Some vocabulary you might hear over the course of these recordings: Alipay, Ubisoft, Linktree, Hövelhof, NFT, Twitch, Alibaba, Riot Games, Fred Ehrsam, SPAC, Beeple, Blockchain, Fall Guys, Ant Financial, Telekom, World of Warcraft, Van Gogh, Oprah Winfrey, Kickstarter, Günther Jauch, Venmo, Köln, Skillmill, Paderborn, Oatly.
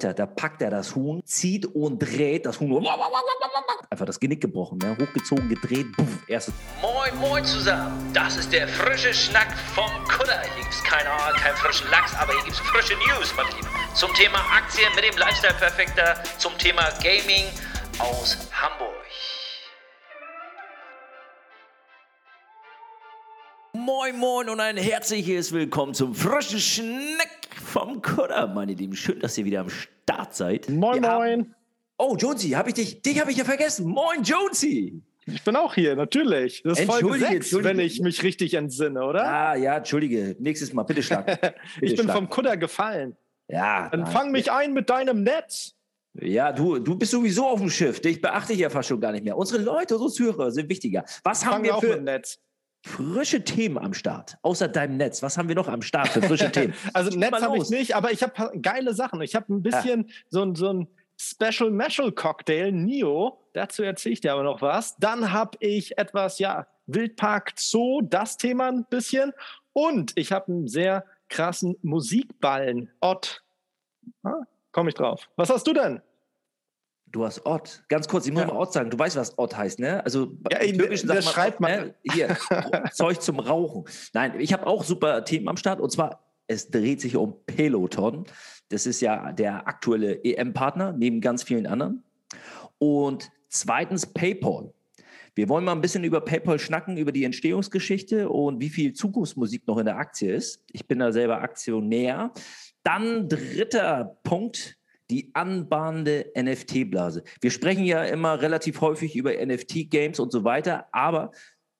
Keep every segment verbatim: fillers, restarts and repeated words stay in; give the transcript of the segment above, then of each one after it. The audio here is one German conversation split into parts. Da, da packt er das Huhn, zieht und dreht das Huhn. Einfach das Genick gebrochen, ne? Hochgezogen, gedreht, buff, erstes. Moin, moin zusammen, das ist der frische Schnack vom Kudder. Hier gibt's keine Ahnung, keinen frischen Lachs, aber hier gibt's frische News, mein Lieben. Zum Thema Aktien mit dem Lifestyle-Perfekter, zum Thema Gaming aus Hamburg. Moin, moin und ein herzliches Willkommen zum frischen Schnack vom Kudder, meine Lieben. Schön, dass ihr wieder am Start seid. Moin, wir moin. Haben... Oh, Jonesy, hab ich dich, dich habe ich ja vergessen. Moin, Jonesy. Ich bin auch hier, natürlich. Das ist Folge sechs, wenn ich mich richtig entsinne, oder? Ah, ja, entschuldige. Nächstes Mal, bitte schlag. Bitte ich bin schlag. vom Kudder gefallen. Ja. Dann nein, fang mich ein mit deinem Netz. Ja, du, du bist sowieso auf dem Schiff. Dich beachte ich ja fast schon gar nicht mehr. Unsere Leute, unsere Zuhörer sind wichtiger. Was haben wir für... Auch mit Netz. Frische Themen am Start, außer deinem Netz. Was haben wir noch am Start für frische Themen? Also Netz habe ich nicht, aber ich habe geile Sachen. Ich habe ein bisschen ja. so ein, so ein Special-Meshal-Cocktail, Nio. Dazu erzähle ich dir aber noch was. Dann habe ich etwas, ja, Wildpark Zoo, das Thema ein bisschen. Und ich habe einen sehr krassen Musikballen, Ott. Komme ich drauf. Was hast du denn? Du hast Ott. Ganz kurz, ich muss ja. mal Ott sagen. Du weißt, was Ott heißt, ne? Also ja, im Türkischen sagt man, schreibt man, ne? Hier, Zeug zum Rauchen. Nein, ich habe auch super Themen am Start. Und zwar, es dreht sich um Peloton. Das ist ja der aktuelle E M-Partner, neben ganz vielen anderen. Und zweitens PayPal. Wir wollen mal ein bisschen über PayPal schnacken, über die Entstehungsgeschichte und wie viel Zukunftsmusik noch in der Aktie ist. Ich bin da selber Aktionär. Dann dritter Punkt. Die anbahnende N F T-Blase. Wir sprechen ja immer relativ häufig über N F T-Games und so weiter, aber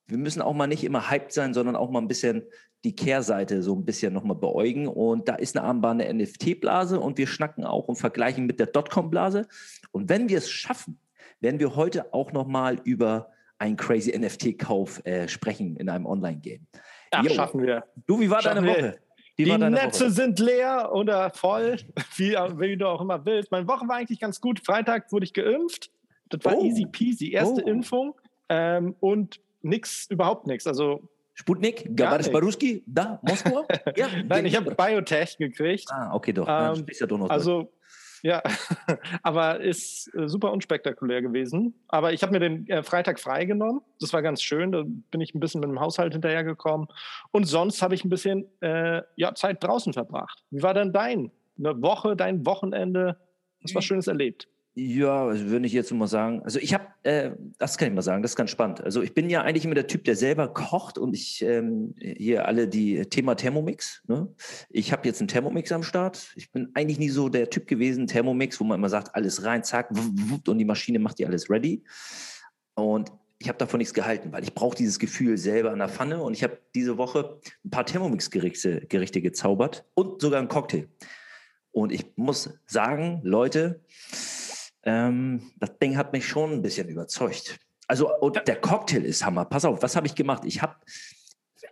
wir müssen auch mal nicht immer hyped sein, sondern auch mal ein bisschen die Kehrseite so ein bisschen nochmal beäugen. Und da ist eine anbahnende N F T-Blase und wir schnacken auch und vergleichen mit der Dotcom-Blase. Und wenn wir es schaffen, werden wir heute auch nochmal über einen crazy N F T-Kauf äh, sprechen in einem Online-Game. Ja, jo. Schaffen wir. Du, wie war schaffen deine Woche? Wir. Die, die Netze Woche. sind leer oder voll, wie, wie du auch immer willst. Meine Woche war eigentlich ganz gut. Freitag wurde ich geimpft. Das war oh. easy peasy. Erste oh. Impfung ähm, und nix, überhaupt nichts. Also Sputnik, Gabarz Baruski, da, Moskau? Ja, nein, ich habe Biotech gekriegt. Ah, okay, doch. Ähm, ja doch noch also, durch. ja, aber ist äh, super unspektakulär gewesen. Aber ich habe mir den äh, Freitag freigenommen. Das war ganz schön. Da bin ich ein bisschen mit dem Haushalt hinterhergekommen. Und sonst habe ich ein bisschen äh, ja, Zeit draußen verbracht. Wie war denn dein? Eine Woche, dein Wochenende? Was war Schönes erlebt? Ja, würde ich jetzt mal sagen. Also ich habe, äh, das kann ich mal sagen, das ist ganz spannend. Also ich bin ja eigentlich immer der Typ, der selber kocht und ich, ähm, hier alle die Thema Thermomix, ne? Ich habe jetzt einen Thermomix am Start. Ich bin eigentlich nie so der Typ gewesen, Thermomix, wo man immer sagt, alles rein, zack, und die Maschine macht dir alles ready. Und ich habe davon nichts gehalten, weil ich brauche dieses Gefühl selber an der Pfanne und ich habe diese Woche ein paar Thermomix-Gerichte Gerichte gezaubert und sogar einen Cocktail. Und ich muss sagen, Leute... Ähm, das Ding hat mich schon ein bisschen überzeugt. Also und der Cocktail ist Hammer. Pass auf, was habe ich gemacht? Ich habe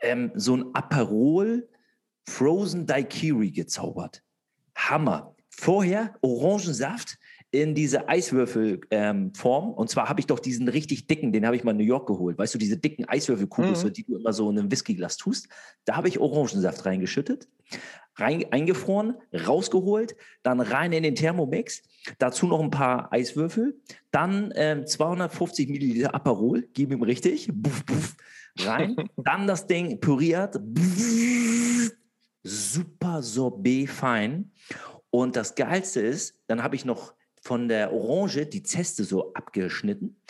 ähm, so ein Aperol Frozen Daiquiri gezaubert. Hammer. Vorher Orangensaft in diese Eiswürfelform. Ähm, und zwar habe ich doch diesen richtig dicken, den habe ich mal in New York geholt. Weißt du, diese dicken Eiswürfelkugeln, mhm. die du immer so in einem Whiskyglas tust. Da habe ich Orangensaft reingeschüttet, rein, eingefroren, rausgeholt, dann rein in den Thermomix. Dazu noch ein paar Eiswürfel, dann ähm, zweihundertfünfzig Milliliter Aperol, gib ihm richtig, buff, buff, rein, dann das Ding püriert, buff, super Sorbet fein und das Geilste ist, dann habe ich noch von der Orange die Zeste so abgeschnitten,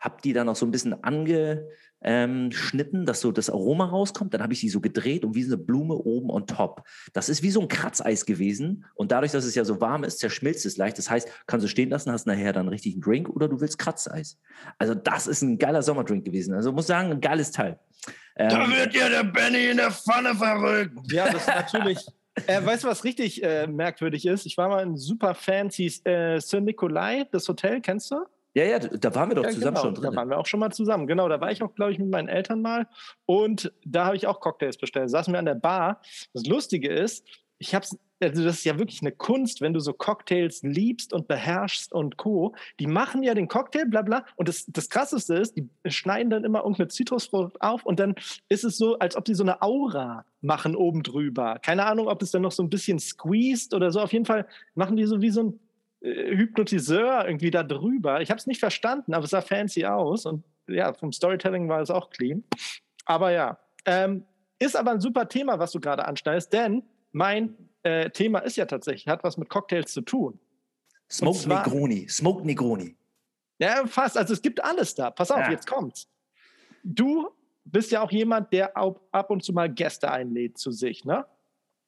habe die dann noch so ein bisschen angeschnitten, dass so das Aroma rauskommt, dann habe ich die so gedreht und wie so eine Blume oben on top. Das ist wie so ein Kratzeis gewesen und dadurch, dass es ja so warm ist, zerschmilzt es leicht. Das heißt, kannst du stehen lassen, hast nachher dann richtig einen Drink oder du willst Kratzeis. Also das ist ein geiler Sommerdrink gewesen. Also muss sagen, ein geiles Teil. Ähm, da wird ja der Benny in der Pfanne verrückt. Ja, das ist natürlich... Äh, weißt du, was richtig äh, merkwürdig ist? Ich war mal in super fancy äh, Saint Nikolai, das Hotel, kennst du? Ja, ja, da waren wir doch ja, zusammen genau, schon drin. Da waren wir auch schon mal zusammen, genau. Da war ich auch, glaube ich, mit meinen Eltern mal und da habe ich auch Cocktails bestellt. Saßen wir an der Bar. Das Lustige ist, ich hab's, also das ist ja wirklich eine Kunst, wenn du so Cocktails liebst und beherrschst und Co. Die machen ja den Cocktail, bla bla. Und das, das Krasseste ist, die schneiden dann immer irgendeine Zitrusfrucht auf und dann ist es so, als ob die so eine Aura machen oben drüber. Keine Ahnung, ob es dann noch so ein bisschen squeezed oder so. Auf jeden Fall machen die so wie so ein Hypnotiseur irgendwie da drüber. Ich habe es nicht verstanden, aber es sah fancy aus. Und ja, vom Storytelling war es auch clean. Aber ja, ähm, ist aber ein super Thema, was du gerade anschneidest, denn mein äh, Thema ist ja tatsächlich, hat was mit Cocktails zu tun. Smoked zwar, Negroni, Smoked Negroni. Ja, fast. Also es gibt alles da. Pass auf, ja. Jetzt kommt's. Du bist ja auch jemand, der ab, ab und zu mal Gäste einlädt zu sich, ne?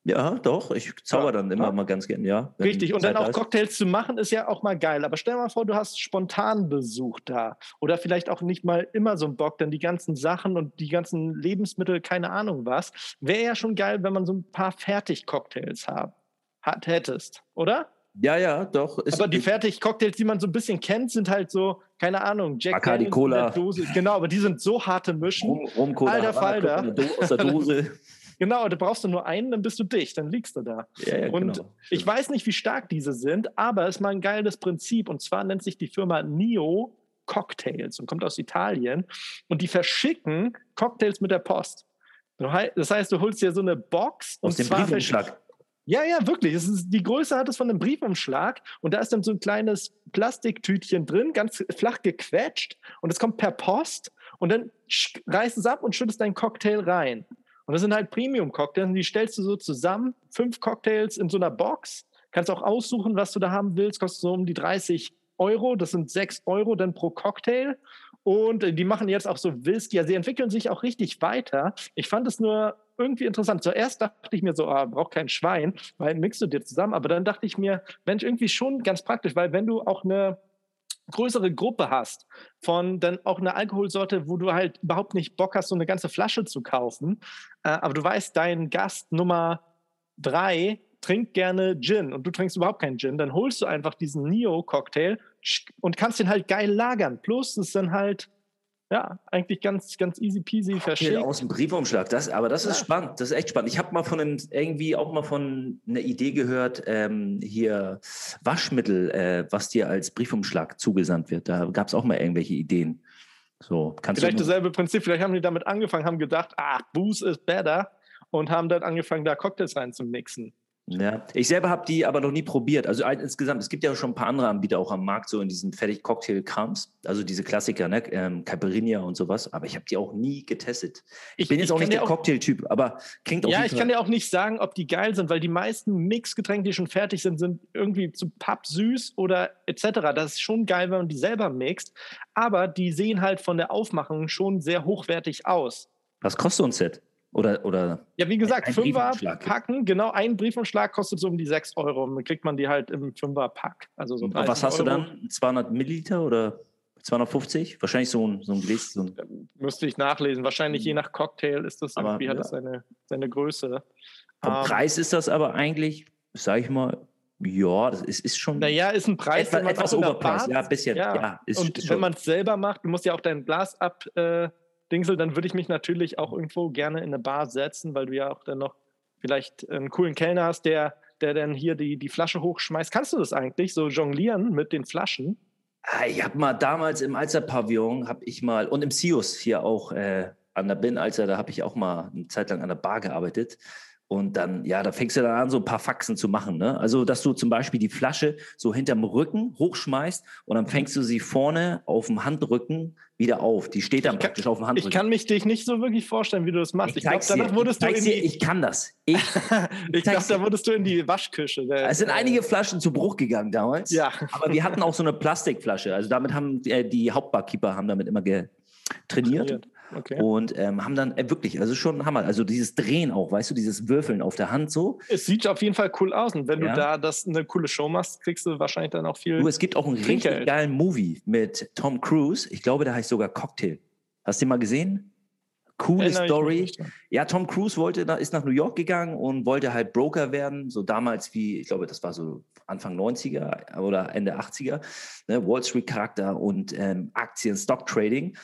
Ja, doch. Ich zauber ja, dann immer ja. mal ganz gern, ja. Richtig. Und Zeit dann auch Cocktails zu machen, ist ja auch mal geil. Aber stell dir mal vor, du hast spontan Besuch da. Oder vielleicht auch nicht mal immer so einen Bock, denn die ganzen Sachen und die ganzen Lebensmittel, keine Ahnung was. Wäre ja schon geil, wenn man so ein paar Fertig-Cocktails hat, hat, hättest, oder? Ja, ja, doch. Ist aber die Fertig-Cocktails, die man so ein bisschen kennt, sind halt so, keine Ahnung, Jack Bacardi Daniels Cola. In der Dose. Genau, aber die sind so harte Mischen. Rum, Rum Cola, alter Falter. Aus der Dose. Genau, da brauchst du nur einen, dann bist du dicht, dann liegst du da. Ja, ja, und genau, ich weiß nicht, wie stark diese sind, aber es ist mal ein geiles Prinzip. Und zwar nennt sich die Firma Neo Cocktails und kommt aus Italien. Und die verschicken Cocktails mit der Post. Das heißt, du holst dir so eine Box. Aus und dem Briefumschlag. Ja, ja, wirklich. Es ist, die Größe hat es von einem Briefumschlag. Und da ist dann so ein kleines Plastiktütchen drin, ganz flach gequetscht. Und es kommt per Post. Und dann reißt es ab und schüttest deinen Cocktail rein. Und das sind halt Premium-Cocktails, die stellst du so zusammen, fünf Cocktails in so einer Box, kannst auch aussuchen, was du da haben willst, kostet so um die dreißig Euro, das sind sechs Euro dann pro Cocktail und die machen jetzt auch so Whisky, also die entwickeln sich auch richtig weiter. Ich fand es nur irgendwie interessant. Zuerst dachte ich mir so, ah, braucht kein Schwein, weil mixt du dir zusammen, aber dann dachte ich mir, Mensch, irgendwie schon ganz praktisch, weil wenn du auch eine größere Gruppe hast, von dann auch einer Alkoholsorte, wo du halt überhaupt nicht Bock hast, so eine ganze Flasche zu kaufen, äh, aber du weißt, dein Gast Nummer drei trinkt gerne Gin und du trinkst überhaupt keinen Gin, dann holst du einfach diesen Neo-Cocktail und kannst den halt geil lagern. Plus ist dann halt, ja, eigentlich ganz, ganz easy peasy verschickt. Aus dem Briefumschlag, das, aber das ist ja. spannend, das ist echt spannend. Ich habe mal von einem, irgendwie auch mal von einer Idee gehört, ähm, hier Waschmittel, äh, was dir als Briefumschlag zugesandt wird. Da gab es auch mal irgendwelche Ideen. So, kannst vielleicht du dasselbe Prinzip, vielleicht haben die damit angefangen, haben gedacht, ah, Booze is better und haben dann angefangen, da Cocktails reinzumixen. Ja, ich selber habe die aber noch nie probiert. Also insgesamt, es gibt ja schon ein paar andere Anbieter auch am Markt, so in diesen Fertig-Cocktail-Krams, also diese Klassiker, ne, ähm, Caipirinha und sowas, aber ich habe die auch nie getestet. Ich, ich bin jetzt ich auch nicht der auch, Cocktail-Typ, aber klingt auch Ja, ich kann dir auch nicht sagen, ob die geil sind, weil die meisten Mixgetränke, die schon fertig sind, sind irgendwie zu pappsüß oder et cetera. Das ist schon geil, wenn man die selber mixt, aber die sehen halt von der Aufmachung schon sehr hochwertig aus. Was kostet so ein Set? Oder, oder ja, wie gesagt, Fünferpacken, genau, ein Briefumschlag kostet so um die sechs Euro. Und dann kriegt man die halt im Fünferpack. Also so dreißig Euro. Was hast du dann? zweihundert Milliliter oder zweihundertfünfzig? Wahrscheinlich so ein, so ein Gläschen. So müsste ich nachlesen. Wahrscheinlich je nach Cocktail ist das aber, irgendwie, hat ja. das seine, seine Größe. Vom um, Preis ist das aber eigentlich, sag ich mal, ja, das ist, ist schon... Naja, ist ein Preis, etwas, etwas Oberpreis, ja, ein bisschen. Ja. Ja, ist, und ist wenn man es selber macht, du musst ja auch dein Glas ab... Äh, Dingsel, dann würde ich mich natürlich auch irgendwo gerne in eine Bar setzen, weil du ja auch dann noch vielleicht einen coolen Kellner hast, der, der dann hier die, die Flasche hochschmeißt. Kannst du das eigentlich, so jonglieren mit den Flaschen? Ich habe mal damals im Alster-Pavillon, habe ich mal, und im Sius hier auch äh, an der Binnenalster, da habe ich auch mal eine Zeit lang an der Bar gearbeitet. Und dann, ja, da fängst du dann an, so ein paar Faxen zu machen, ne? Also, dass du zum Beispiel die Flasche so hinterm Rücken hochschmeißt und dann fängst du sie vorne auf dem Handrücken wieder auf. Die steht dann ich praktisch kann, auf dem Handrücken. Ich kann mich dich nicht so wirklich vorstellen, wie du das machst. Ich, ich glaube, danach wurdest ich du in die... Dir, ich kann das. Ich, ich glaube, da wurdest du in die Waschküche. Es sind einige Flaschen zu Bruch gegangen damals. Ja. Aber wir hatten auch so eine Plastikflasche. Also, damit haben äh, die Hauptbarkeeper haben damit immer ge- trainiert. trainiert. Okay. Und ähm, haben dann äh, wirklich, also schon Hammer, also dieses Drehen auch, weißt du, dieses Würfeln auf der Hand so. Es sieht auf jeden Fall cool aus und wenn ja. du da das eine coole Show machst, kriegst du wahrscheinlich dann auch viel. Du, es gibt auch einen Trinkgeld. Richtig geilen Movie mit Tom Cruise, ich glaube, der heißt sogar Cocktail. Hast du den mal gesehen? Coole ja, Story. Ja, Tom Cruise wollte, ist nach New York gegangen und wollte halt Broker werden, so damals wie, ich glaube, das war so Anfang neunziger oder Ende achtziger, ne? Wall Street Charakter und ähm, Aktien, Stock Trading.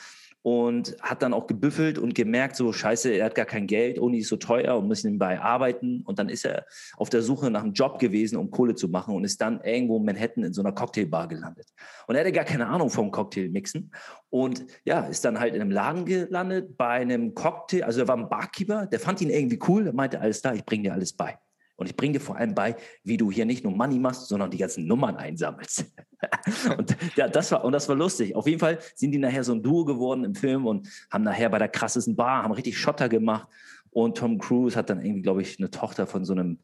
Und hat dann auch gebüffelt und gemerkt, so scheiße, er hat gar kein Geld, Uni ist so teuer und muss nebenbei arbeiten. Und dann ist er auf der Suche nach einem Job gewesen, um Kohle zu machen und ist dann irgendwo in Manhattan in so einer Cocktailbar gelandet. Und er hatte gar keine Ahnung vom Cocktailmixen. Und ja, ist dann halt in einem Laden gelandet, bei einem Cocktail, also da war ein Barkeeper, der fand ihn irgendwie cool, der meinte, alles da, ich bringe dir alles bei. Und ich bringe dir vor allem bei, wie du hier nicht nur Money machst, sondern die ganzen Nummern einsammelst. und, ja, das war, und das war lustig. Auf jeden Fall sind die nachher so ein Duo geworden im Film und haben nachher bei der krassesten Bar, haben richtig Schotter gemacht. Und Tom Cruise hat dann irgendwie, glaube ich, eine Tochter von so einem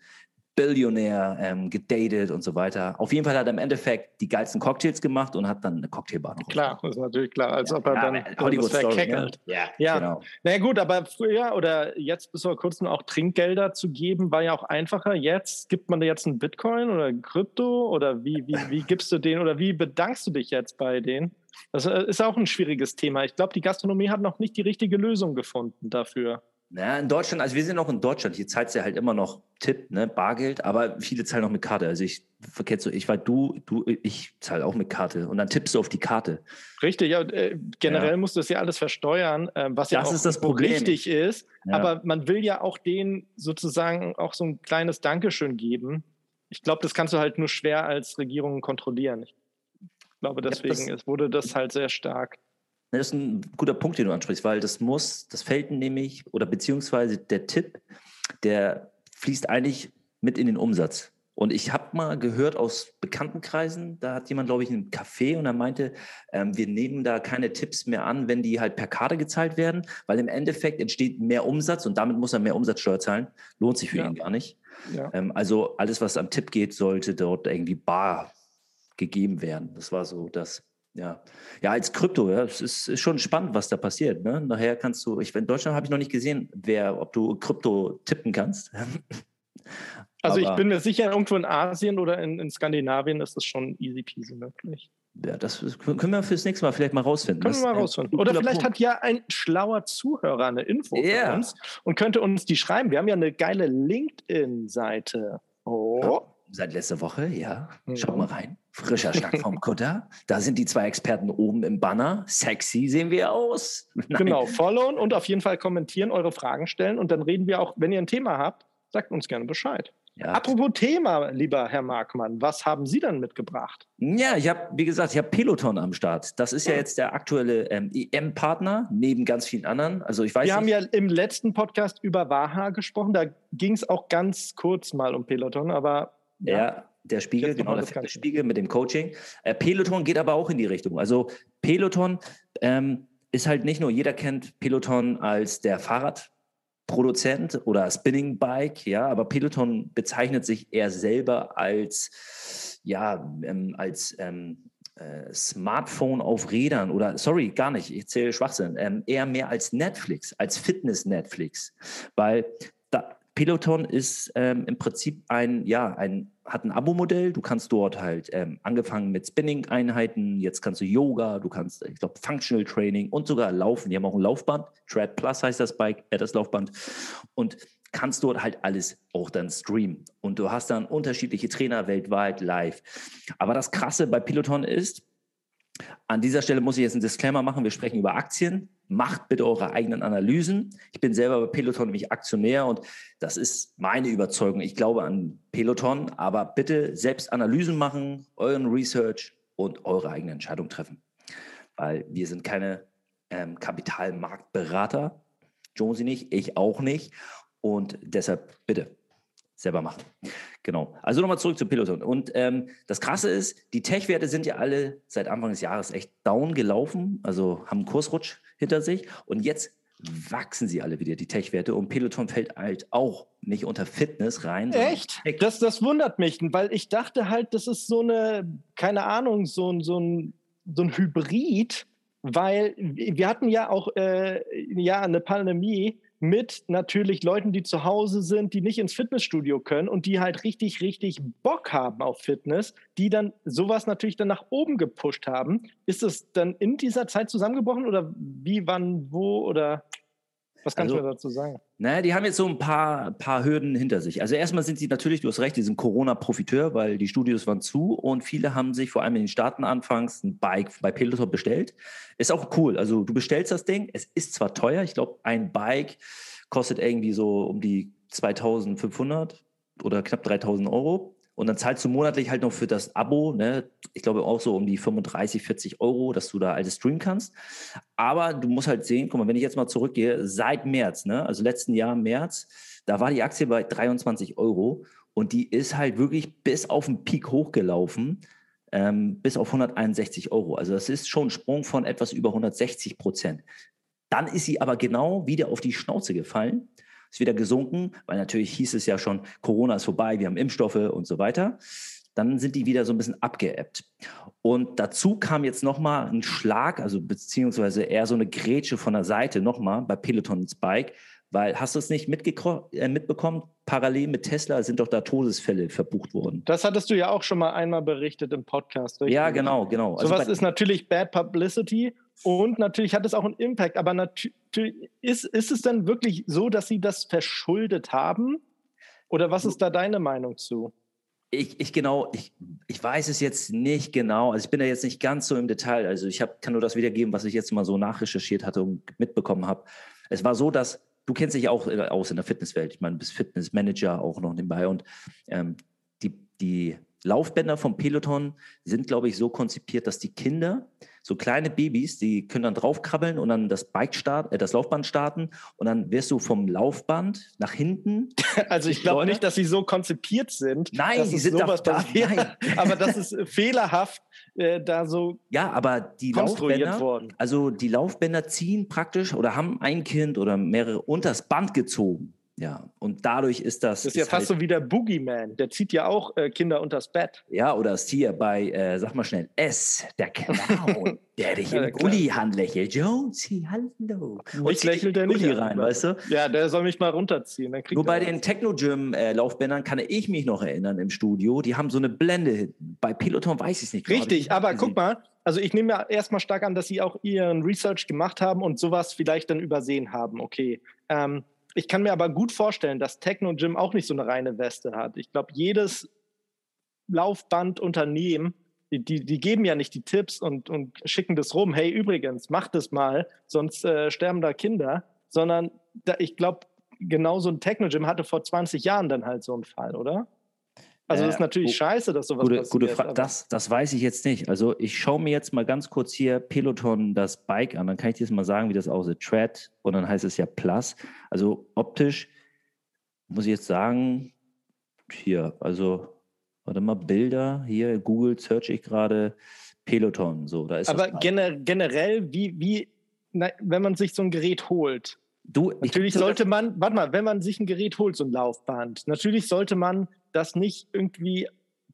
Billionär ähm, gedatet und so weiter. Auf jeden Fall hat er im Endeffekt die geilsten Cocktails gemacht und hat dann eine Cocktailbar. Klar, das ist natürlich klar, als ja, ob er ja, dann Hollywood verkeckelt. Ne? Ja, ja. Genau. Na gut, aber früher oder jetzt bis vor kurzem auch Trinkgelder zu geben, war ja auch einfacher. Jetzt gibt man dir jetzt einen Bitcoin oder ein Krypto oder wie, wie, wie gibst du den oder wie bedankst du dich jetzt bei denen? Das ist auch ein schwieriges Thema. Ich glaube, die Gastronomie hat noch nicht die richtige Lösung gefunden dafür. Na, in Deutschland, also wir sind auch in Deutschland, hier zahlst du ja halt immer noch Tipp, ne, Bargeld, aber viele zahlen auch mit Karte. Also ich verkennst du, ich war du, du, ich zahle auch mit Karte und dann tippst du auf die Karte. Richtig, ja, äh, generell ja. musst du das ja alles versteuern, äh, was das ja auch ist das Problem. Richtig ist, ja. Aber man will ja auch denen sozusagen auch so ein kleines Dankeschön geben. Ich glaube, das kannst du halt nur schwer als Regierung kontrollieren. Ich glaube, deswegen ja, das, ist, wurde das halt sehr stark. Das ist ein guter Punkt, den du ansprichst, weil das muss, das fällt nämlich, oder beziehungsweise der Tipp, der fließt eigentlich mit in den Umsatz. Und ich habe mal gehört aus Bekanntenkreisen, da hat jemand, glaube ich, einen Café und er meinte, ähm, wir nehmen da keine Tipps mehr an, wenn die halt per Karte gezahlt werden, weil im Endeffekt entsteht mehr Umsatz und damit muss er mehr Umsatzsteuer zahlen. Lohnt sich für ja. ihn gar nicht. Ja. Ähm, also alles, was am Tipp geht, sollte dort irgendwie bar gegeben werden. Das war so das... Ja, ja, als Krypto, ja, es ist, ist schon spannend, was da passiert. Ne? Nachher kannst du, ich, in Deutschland habe ich noch nicht gesehen, wer, ob du Krypto tippen kannst. Also aber, ich bin mir sicher, irgendwo in Asien oder in, in Skandinavien ist das schon easy peasy möglich. Ja, das können wir fürs nächste Mal vielleicht mal rausfinden. Können das, wir mal rausfinden. Oder vielleicht Punkt. Hat ja ein schlauer Zuhörer eine Info yeah. für uns und könnte uns die schreiben. Wir haben ja eine geile LinkedIn-Seite. Oh. Ja. Seit letzter Woche, ja. Schaut mal rein. Frischer Schlag vom Kutter. Da sind die zwei Experten oben im Banner. Sexy sehen wir aus. Nein. Genau, followen und auf jeden Fall kommentieren, eure Fragen stellen. Und dann reden wir auch, wenn ihr ein Thema habt, sagt uns gerne Bescheid. Ja. Apropos Thema, lieber Herr Markmann, was haben Sie dann mitgebracht? Ja, ich habe, wie gesagt, ich habe Peloton am Start. Das ist ja jetzt der aktuelle ähm, E M-Partner, neben ganz vielen anderen. Also ich weiß Wir nicht. haben ja im letzten Podcast über Waha gesprochen. Da ging es auch ganz kurz mal um Peloton, aber... Ja, ja, der Spiegel, genau, der fette Spiegel mit dem Coaching. Äh, Peloton geht aber auch in die Richtung. Also Peloton ähm, ist halt nicht nur, jeder kennt Peloton als der Fahrradproduzent oder Spinning Bike, ja, aber Peloton bezeichnet sich eher selber als, ja, ähm, als ähm, äh, Smartphone auf Rädern oder, sorry, gar nicht, ich zähle Schwachsinn, ähm, eher mehr als Netflix, als Fitness-Netflix, weil da... Peloton ist ähm, im Prinzip ein, ja, ein, hat ein Abo-Modell. Du kannst dort halt ähm, angefangen mit Spinning-Einheiten, jetzt kannst du Yoga, du kannst, ich glaube, Functional Training und sogar Laufen. Die haben auch ein Laufband. Tread Plus heißt das Bike, äh, das Laufband. Und kannst dort halt alles auch dann streamen. Und du hast dann unterschiedliche Trainer weltweit live. Aber das Krasse bei Peloton ist, an dieser Stelle muss ich jetzt einen Disclaimer machen, wir sprechen über Aktien, macht bitte eure eigenen Analysen. Ich bin selber bei Peloton nämlich Aktionär und das ist meine Überzeugung. Ich glaube an Peloton, aber bitte selbst Analysen machen, euren Research und eure eigene Entscheidung treffen, weil wir sind keine ähm, Kapitalmarktberater, Jonesy nicht, ich auch nicht und deshalb bitte selber machen. Genau. Also nochmal zurück zu Peloton. Und ähm, das Krasse ist, die Tech-Werte sind ja alle seit Anfang des Jahres echt down gelaufen, also haben einen Kursrutsch hinter sich. Und jetzt wachsen sie alle wieder, die Tech-Werte. Und Peloton fällt halt auch nicht unter Fitness rein. Echt? Das, das wundert mich, weil ich dachte halt, das ist so eine, keine Ahnung, so ein, so ein, so ein Hybrid, weil wir hatten ja auch äh, ja, eine Pandemie, mit natürlich Leuten, die zu Hause sind, die nicht ins Fitnessstudio können und die halt richtig, richtig Bock haben auf Fitness, die dann sowas natürlich dann nach oben gepusht haben. Ist es dann in dieser Zeit zusammengebrochen oder wie, wann, wo oder was kannst also, du dazu sagen? Naja, die haben jetzt so ein paar, paar Hürden hinter sich. Also erstmal sind sie natürlich, du hast recht, die sind Corona-Profiteur, weil die Studios waren zu und viele haben sich vor allem in den Staaten anfangs ein Bike bei Peloton bestellt. Ist auch cool, also du bestellst das Ding, es ist zwar teuer, ich glaube ein Bike kostet irgendwie so um die zweitausendfünfhundert oder knapp dreitausend Euro und dann zahlst du monatlich halt noch für das Abo, ne? Ich glaube auch so um die fünfunddreißig, vierzig Euro, dass du da alles streamen kannst. Aber du musst halt sehen, guck mal, wenn ich jetzt mal zurückgehe, seit März, ne, also letzten Jahr März, da war die Aktie bei dreiundzwanzig Euro Und die ist halt wirklich bis auf den Peak hochgelaufen, ähm, bis auf hunderteinundsechzig Euro. Also das ist schon ein Sprung von etwas über hundertsechzig Prozent. Dann ist sie aber genau wieder auf die Schnauze gefallen, ist wieder gesunken, weil natürlich hieß es ja schon, Corona ist vorbei, wir haben Impfstoffe und so weiter. Dann sind die wieder so ein bisschen abgeebbt. Und dazu kam jetzt nochmal ein Schlag, also beziehungsweise eher so eine Grätsche von der Seite nochmal bei Peloton und Spike, weil, hast du es nicht mitgekro- äh, mitbekommen, parallel mit Tesla sind doch da Todesfälle verbucht worden. Das hattest du ja auch schon mal einmal berichtet im Podcast. Richtig? Ja, genau, genau. Sowas also ist natürlich Bad Publicity und natürlich hat es auch einen Impact. Aber natürlich ist, ist es denn wirklich so, dass sie das verschuldet haben? Oder was ist da deine Meinung zu? Ich, ich genau, ich, ich weiß es jetzt nicht genau. Also ich bin da jetzt nicht ganz so im Detail. Also ich hab, kann nur das wiedergeben, was ich jetzt mal so nachrecherchiert hatte und mitbekommen habe. Es war so, dass du kennst dich auch aus in der Fitnesswelt. Ich meine, du bist Fitnessmanager auch noch nebenbei. Und ähm, die, die Laufbänder vom Peloton sind, glaube ich, so konzipiert, dass die Kinder, so kleine Babys, die können dann draufkrabbeln und dann das Bike starten, äh, das Laufband starten. Und dann wirst du vom Laufband nach hinten. Also ich glaube nicht, dass sie so konzipiert sind. Nein, sie sind sowas da. Nein. Aber das ist fehlerhaft äh, da so. Ja, aber die Laufbänder, worden. also die Laufbänder ziehen praktisch oder haben ein Kind oder mehrere unters Band gezogen. Ja, und dadurch ist das... Das ist ja fast halt so wie der Boogeyman. Der zieht ja auch äh, Kinder unters Bett. Ja, oder ist hier bei, äh, sag mal schnell, S, der Clown, der dich ja, im Gulli handlächelt. Jonesy, hallo. Und ich lächel der nicht rein, weißt du? Ja, der soll mich mal runterziehen. Dann kriegt Nur bei was. Den TechnoGym-Laufbändern kann ich mich noch erinnern im Studio. Die haben so eine Blende hinten. Bei Peloton weiß ich es nicht. Richtig, grad. aber guck mal. Also ich nehme ja erstmal stark an, dass sie auch ihren Research gemacht haben und sowas vielleicht dann übersehen haben. Okay, ähm, ich kann mir aber gut vorstellen, dass TechnoGym auch nicht so eine reine Weste hat. Ich glaube, jedes Laufbandunternehmen, die, die geben ja nicht die Tipps und, und schicken das rum. Hey, übrigens, mach das mal, sonst äh, sterben da Kinder. Sondern da, ich glaube, genau so ein TechnoGym hatte vor zwanzig Jahren dann halt so einen Fall, oder? Also das ist natürlich äh, scheiße, dass sowas gute, passiert. Gute Frage, das, das weiß ich jetzt nicht. Also ich schaue mir jetzt mal ganz kurz hier Peloton das Bike an, dann kann ich dir jetzt mal sagen, wie das aussieht. Tread und dann heißt es ja Plus. Also optisch muss ich jetzt sagen, hier, also warte mal, Bilder, hier Google search ich gerade Peloton. So, da ist Aber gener- generell, wie, wie na, wenn man sich so ein Gerät holt, du, natürlich sollte man, warte mal, wenn man sich ein Gerät holt, so ein Laufband, natürlich sollte man das nicht irgendwie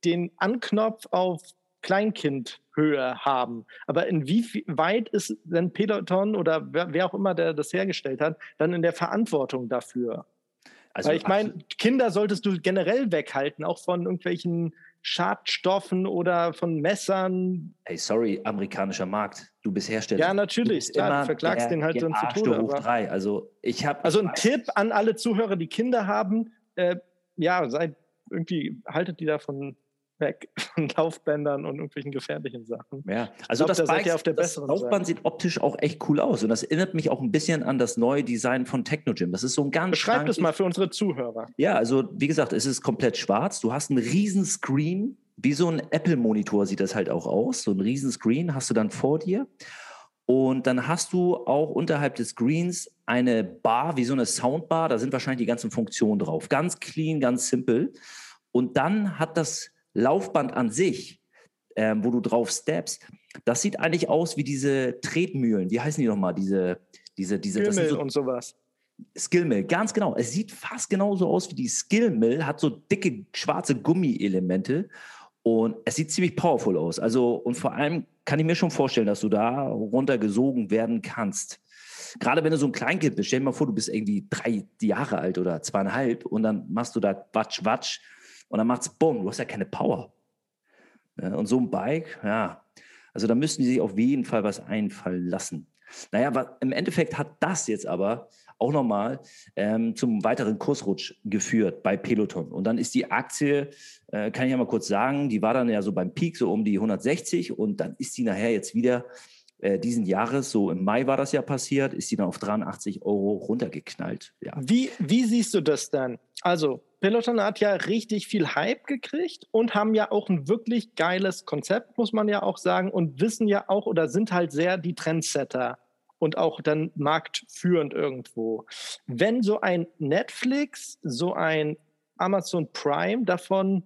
den Anknopf auf Kleinkindhöhe haben. Aber inwieweit ist denn Peloton oder wer, wer auch immer, der das hergestellt hat, dann in der Verantwortung dafür? Also Weil ich meine, Kinder solltest du generell weghalten, auch von irgendwelchen Schadstoffen oder von Messern. Hey, sorry, amerikanischer Markt. Du bist Hersteller. Ja, natürlich. Du verklagst den halt dann zu Tode. Hoch drei. Also, ich hab, also ein Tipp an alle Zuhörer, die Kinder haben, äh, ja, seid irgendwie, haltet die davon weg, von Laufbändern und irgendwelchen gefährlichen Sachen. Ja, also glaub, das, da Bike, seid ihr auf der das Laufband Seite. Sieht optisch auch echt cool aus und das erinnert mich auch ein bisschen an das neue Design von TechnoGym. Das ist so ein ganz Beschreib das mal für unsere Zuhörer. Ja, also wie gesagt, es ist komplett schwarz. Du hast einen riesen Screen, wie so ein Apple-Monitor sieht das halt auch aus. So ein riesen Screen hast du dann vor dir und dann hast du auch unterhalb des Screens eine Bar, wie so eine Soundbar. Da sind wahrscheinlich die ganzen Funktionen drauf. Ganz clean, ganz simpel. Und dann hat das Laufband an sich, ähm, wo du drauf steppst, das sieht eigentlich aus wie diese Tretmühlen. Wie heißen die nochmal? Diese, diese, diese, Skillmill so, und sowas. Skillmill, ganz genau. Es sieht fast genauso aus wie die Skillmill, hat so dicke schwarze Gummielemente und es sieht ziemlich powerful aus. Also, und vor allem kann ich mir schon vorstellen, dass du da runtergesogen werden kannst. Gerade wenn du so ein Kleinkind bist, stell dir mal vor, du bist irgendwie drei Jahre alt oder zweieinhalb und dann machst du da Watsch, Watsch. Und dann macht's bumm, du hast ja keine Power. Ja, und so ein Bike, ja. Also da müssten die sich auf jeden Fall was einfallen lassen. Naja, aber im Endeffekt hat das jetzt aber auch nochmal ähm, zum weiteren Kursrutsch geführt bei Peloton. Und dann ist die Aktie, äh, kann ich ja mal kurz sagen, die war dann ja so beim Peak so um die hundertsechzig und dann ist die nachher jetzt wieder äh, diesen Jahres, so im Mai war das ja passiert, ist die dann auf dreiundachtzig Euro runtergeknallt. Ja. Wie, wie siehst du das dann? Also Peloton hat ja richtig viel Hype gekriegt und haben ja auch ein wirklich geiles Konzept, muss man ja auch sagen, und wissen ja auch oder sind halt sehr die Trendsetter und auch dann marktführend irgendwo. Wenn so ein Netflix, so ein Amazon Prime davon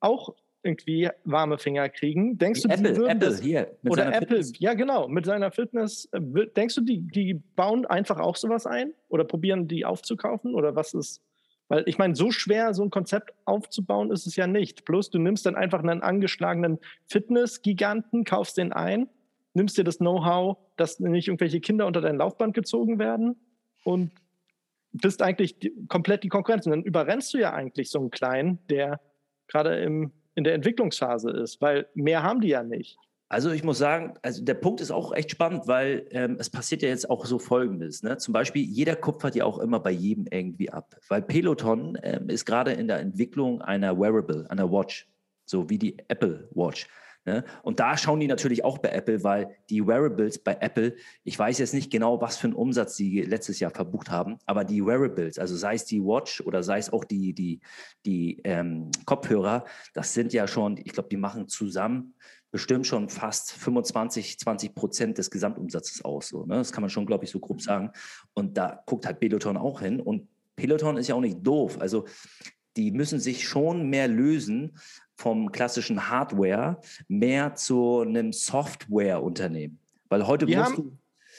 auch irgendwie warme Finger kriegen. Denkst du, Apple, die würden Apple das, hier. Mit oder seiner Apple, Fitness. Ja genau, mit seiner Fitness. Denkst du, die, die bauen einfach auch sowas ein? Oder probieren, die aufzukaufen? Oder was ist? Weil ich meine, so schwer so ein Konzept aufzubauen ist es ja nicht. Bloß du nimmst dann einfach einen angeschlagenen Fitness-Giganten, kaufst den ein, nimmst dir das Know-how, dass nicht irgendwelche Kinder unter dein Laufband gezogen werden und bist eigentlich die, komplett die Konkurrenz. Und dann überrennst du ja eigentlich so einen Kleinen, der gerade im in der Entwicklungsphase ist, weil mehr haben die ja nicht. Also ich muss sagen, also der Punkt ist auch echt spannend, weil ähm, es passiert ja jetzt auch so Folgendes, ne? Zum Beispiel, jeder kupfert ja auch immer bei jedem irgendwie ab, weil Peloton ähm, ist gerade in der Entwicklung einer Wearable, einer Watch, so wie die Apple Watch. Ne? Und da schauen die natürlich auch bei Apple, weil die Wearables bei Apple, ich weiß jetzt nicht genau, was für einen Umsatz sie letztes Jahr verbucht haben, aber die Wearables, also sei es die Watch oder sei es auch die, die, die ähm, Kopfhörer, das sind ja schon, ich glaube, die machen zusammen bestimmt schon fast fünfundzwanzig, zwanzig Prozent des Gesamtumsatzes aus. So, ne? Das kann man schon, glaube ich, so grob sagen. Und da guckt halt Peloton auch hin. Und Peloton ist ja auch nicht doof. Also die müssen sich schon mehr lösen vom klassischen Hardware mehr zu einem Softwareunternehmen. Weil heute die musst haben, du...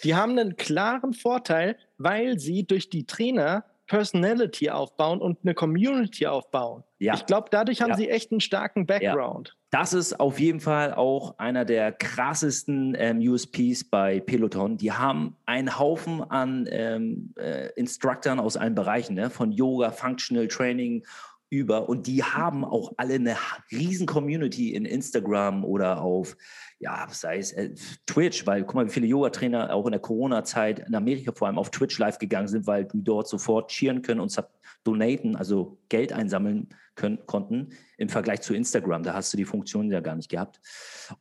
Die haben einen klaren Vorteil, weil sie durch die Trainer Personality aufbauen und eine Community aufbauen. Ja. Ich glaube, dadurch haben ja. sie echt einen starken Background. Ja. Das ist auf jeden Fall auch einer der krassesten ähm, U S Ps bei Peloton. Die haben einen Haufen an ähm, äh, Instructoren aus allen Bereichen, ne? Von Yoga, Functional Training über, und die haben auch alle eine riesen Community in Instagram oder auf, ja, sei es äh, Twitch, weil guck mal, wie viele Yoga-Trainer auch in der Corona-Zeit in Amerika vor allem auf Twitch live gegangen sind, weil die dort sofort cheeren können und sub- donaten, also Geld einsammeln können, konnten im Vergleich zu Instagram. Da hast du die Funktion ja gar nicht gehabt.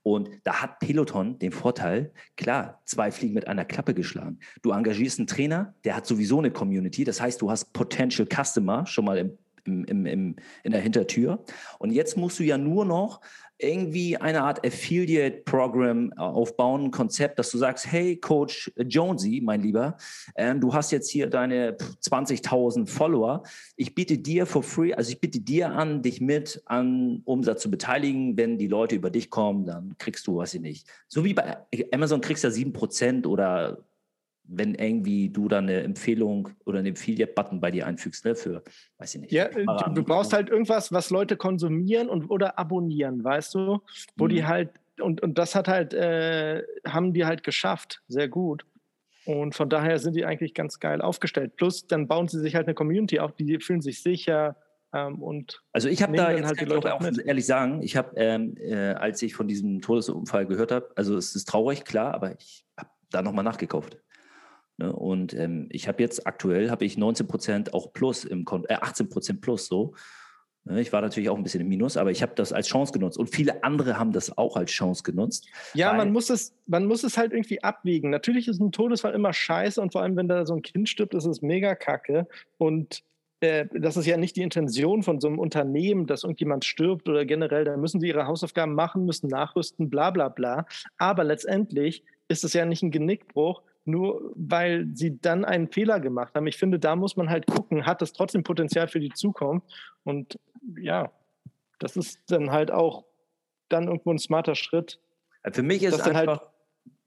Und da hat Peloton den Vorteil, klar, zwei Fliegen mit einer Klappe geschlagen. Du engagierst einen Trainer, der hat sowieso eine Community, das heißt, du hast Potential Customer schon mal im Im, im, im, in der Hintertür. Und jetzt musst du ja nur noch irgendwie eine Art Affiliate-Programm aufbauen, ein Konzept, dass du sagst, hey Coach Jonesy, mein Lieber, ähm, du hast jetzt hier deine zwanzigtausend Follower, ich biete dir for free, also ich biete dir an, dich mit an Umsatz zu beteiligen, wenn die Leute über dich kommen, dann kriegst du, weiß ich nicht, so wie bei Amazon kriegst du ja sieben Prozent oder wenn irgendwie du dann eine Empfehlung oder einen Affiliate-Button bei dir einfügst, ne, für, weiß ich nicht. Ja, du brauchst halt irgendwas, was Leute konsumieren und oder abonnieren, weißt du? Wo mhm. die halt, und, und das hat halt, äh, haben die halt geschafft, sehr gut. Und von daher sind die eigentlich ganz geil aufgestellt. Plus, dann bauen sie sich halt eine Community auf, die fühlen sich sicher. Ähm, und also ich habe da jetzt, halt kann ich auch mit. ehrlich sagen, ich habe, ähm, äh, als ich von diesem Todesunfall gehört habe, also es ist traurig, klar, aber ich habe da nochmal nachgekauft. Ne, und ähm, ich habe jetzt aktuell habe ich neunzehn Prozent auch plus im Konto, äh, achtzehn Prozent plus so. Ne, ich war natürlich auch ein bisschen im Minus, aber ich habe das als Chance genutzt und viele andere haben das auch als Chance genutzt. Ja, man muss es, man muss es halt irgendwie abwägen. Natürlich ist ein Todesfall immer scheiße und vor allem, wenn da so ein Kind stirbt, ist es mega kacke. Und äh, das ist ja nicht die Intention von so einem Unternehmen, dass irgendjemand stirbt oder generell, da müssen sie ihre Hausaufgaben machen, müssen nachrüsten, bla bla bla. Aber letztendlich ist es ja nicht ein Genickbruch, nur weil sie dann einen Fehler gemacht haben. Ich finde, da muss man halt gucken, hat das trotzdem Potenzial für die Zukunft? Und ja, das ist dann halt auch dann irgendwo ein smarter Schritt. Für mich ist das dann einfach halt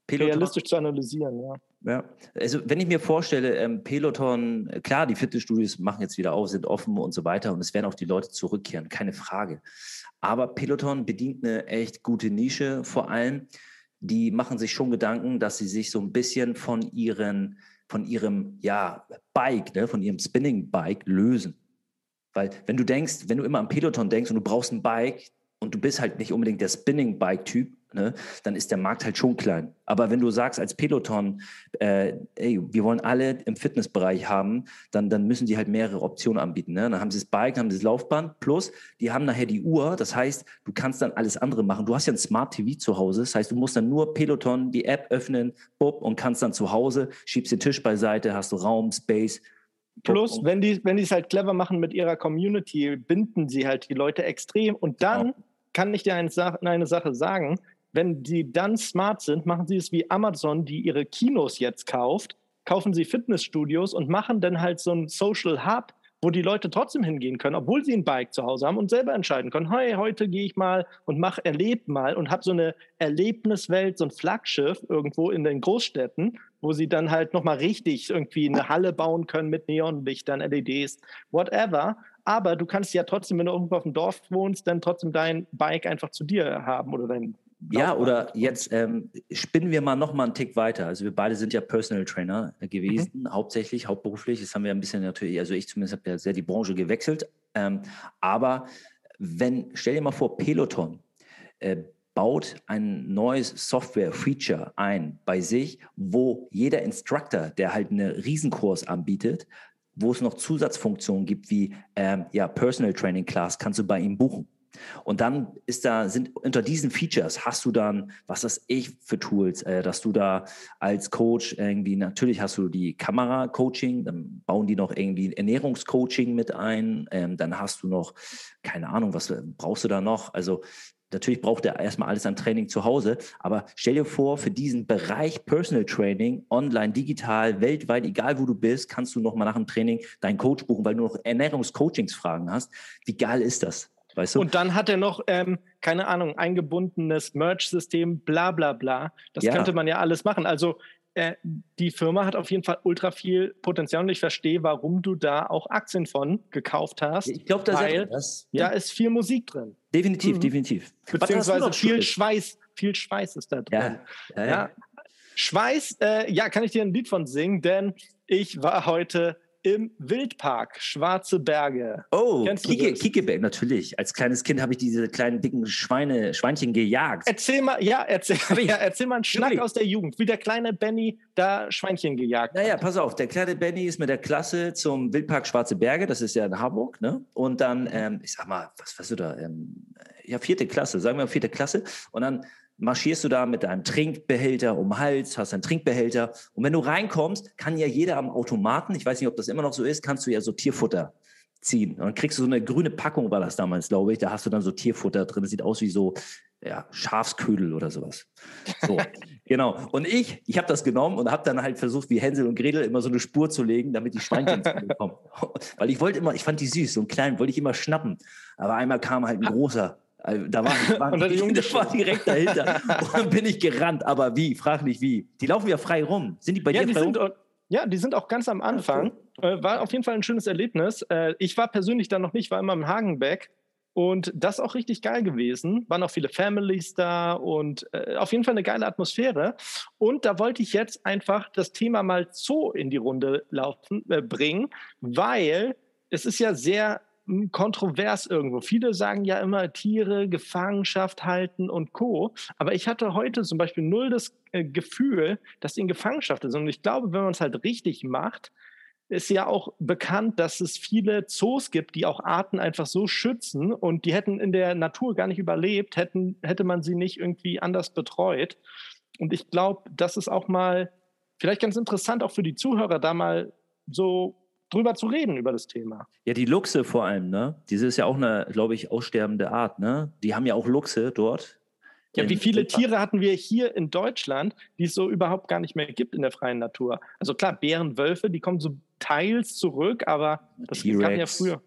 Peloton realistisch zu analysieren, ja. Ja, also wenn ich mir vorstelle, ähm, Peloton, klar, die Fitnessstudios machen jetzt wieder auf, sind offen und so weiter und es werden auch die Leute zurückkehren, keine Frage. Aber Peloton bedient eine echt gute Nische, vor allem die machen sich schon Gedanken, dass sie sich so ein bisschen von ihren, von ihrem ja, Bike, ne, von ihrem Spinning-Bike lösen. Weil wenn du denkst, wenn du immer am Peloton denkst und du brauchst ein Bike und du bist halt nicht unbedingt der Spinning-Bike-Typ, ne, dann ist der Markt halt schon klein. Aber wenn du sagst als Peloton, äh, ey, wir wollen alle im Fitnessbereich haben, dann, dann müssen die halt mehrere Optionen anbieten. Ne? Dann haben sie das Bike, dann haben sie das Laufband, plus die haben nachher die Uhr. Das heißt, du kannst dann alles andere machen. Du hast ja ein Smart T V zu Hause. Das heißt, du musst dann nur Peloton, die App öffnen, boop, und kannst dann zu Hause, schiebst den Tisch beiseite, hast du Raum, Space. Plus, wenn die wenn die es halt clever machen mit ihrer Community, binden sie halt die Leute extrem. Und dann genau. kann ich dir eine, eine Sache sagen, wenn die dann smart sind, machen sie es wie Amazon, die ihre Kinos jetzt kauft, kaufen sie Fitnessstudios und machen dann halt so einen Social Hub, wo die Leute trotzdem hingehen können, obwohl sie ein Bike zu Hause haben und selber entscheiden können, hey, heute gehe ich mal und mach erleb mal und habe so eine Erlebniswelt, so ein Flaggschiff irgendwo in den Großstädten, wo sie dann halt nochmal richtig irgendwie eine Halle bauen können mit Neonlichtern, L E Ds, whatever. Aber du kannst ja trotzdem, wenn du irgendwo auf dem Dorf wohnst, dann trotzdem dein Bike einfach zu dir haben oder dein Laufband. Ja, oder jetzt ähm, spinnen wir mal noch mal einen Tick weiter. Also wir beide sind ja Personal Trainer gewesen, mhm. hauptsächlich, hauptberuflich. Das haben wir ein bisschen natürlich, also ich zumindest habe ja sehr die Branche gewechselt. Ähm, aber wenn, stell dir mal vor, Peloton äh, baut ein neues Software-Feature ein bei sich, wo jeder Instructor, der halt einen Riesenkurs anbietet, wo es noch Zusatzfunktionen gibt wie ähm, ja, Personal Training Class, kannst du bei ihm buchen. Und dann ist da, sind unter diesen Features hast du dann, was weiß ich für Tools, äh, dass du da als Coach irgendwie, natürlich hast du die Kamera-Coaching, dann bauen die noch irgendwie Ernährungscoaching mit ein, ähm, dann hast du noch, keine Ahnung, was brauchst du da noch? Also natürlich braucht er erstmal alles an Training zu Hause, aber stell dir vor, für diesen Bereich Personal Training, online, digital, weltweit, egal wo du bist, kannst du nochmal nach dem Training deinen Coach buchen, weil du noch Ernährungscoachingsfragen hast. Wie geil ist das? Weißt du? Und dann hat er noch, ähm, keine Ahnung, eingebundenes Merch-System, bla bla bla. Das ja. könnte man ja alles machen. Also äh, die Firma hat auf jeden Fall ultra viel Potenzial und ich verstehe, warum du da auch Aktien von gekauft hast. Ich glaube, da, ja. da ist viel Musik drin. Definitiv, mhm. definitiv. Beziehungsweise viel Schweiß, viel Schweiß ist da drin. Ja. Ja, ja. Ja. Schweiß, äh, ja, kann ich dir ein Lied von singen, denn ich war heute im Wildpark Schwarze Berge. Oh, Kiekeberg, natürlich. Als kleines Kind habe ich diese kleinen dicken Schweine, Schweinchen gejagt. Erzähl mal, ja, erzähl, ja, erzähl mal einen Schnack Juli. aus der Jugend, wie der kleine Benny da Schweinchen gejagt hat. Naja, pass auf, der kleine Benny ist mit der Klasse zum Wildpark Schwarze Berge, das ist ja in Hamburg, ne? Und dann, ähm, ich sag mal, was weißt du da, ähm, ja, vierte Klasse, sagen wir mal vierte Klasse. Und dann marschierst du da mit deinem Trinkbehälter um den Hals, hast einen Trinkbehälter und wenn du reinkommst, kann ja jeder am Automaten, ich weiß nicht, ob das immer noch so ist, kannst du ja so Tierfutter ziehen. Und dann kriegst du so eine grüne Packung, war das damals, glaube ich, da hast du dann so Tierfutter drin, das sieht aus wie so ja, Schafsködel oder sowas. So, genau. Und ich, ich habe das genommen und habe dann halt versucht, wie Hänsel und Gretel immer so eine Spur zu legen, damit die Schweinchen kommen. Weil ich wollte immer, ich fand die süß, so einen kleinen wollte ich immer schnappen, aber einmal kam halt ein großer. Da war, war, und die, das war direkt dahinter. Und dann bin ich gerannt, aber wie? Frag nicht wie. Die laufen ja frei rum. Sind die bei ja, dir die frei sind, rum? Ja, die sind auch ganz am Anfang. Äh, war auf jeden Fall ein schönes Erlebnis. Äh, ich war persönlich da noch nicht, war immer im Hagenbeck. Und das ist auch richtig geil gewesen. Waren auch viele Families da und äh, auf jeden Fall eine geile Atmosphäre. Und da wollte ich jetzt einfach das Thema mal Zoo in die Runde laufen, äh, bringen, weil es ist ja sehr kontrovers irgendwo. Viele sagen ja immer Tiere, Gefangenschaft halten und Co. Aber ich hatte heute zum Beispiel null das äh, Gefühl, dass sie in Gefangenschaft sind. Und ich glaube, wenn man es halt richtig macht, ist ja auch bekannt, dass es viele Zoos gibt, die auch Arten einfach so schützen und die hätten in der Natur gar nicht überlebt, hätten, hätte man sie nicht irgendwie anders betreut. Und ich glaube, das ist auch mal vielleicht ganz interessant, auch für die Zuhörer da mal so drüber zu reden, über das Thema. Ja, die Luchse vor allem, ne? Diese ist ja auch eine, glaube ich, aussterbende Art, ne? Die haben ja auch Luchse dort. Ja, wie viele Tiere hatten wir hier in Deutschland, die es so überhaupt gar nicht mehr gibt in der freien Natur? Also klar, Bären, Wölfe, die kommen so teils zurück, aber das gab es ja früher.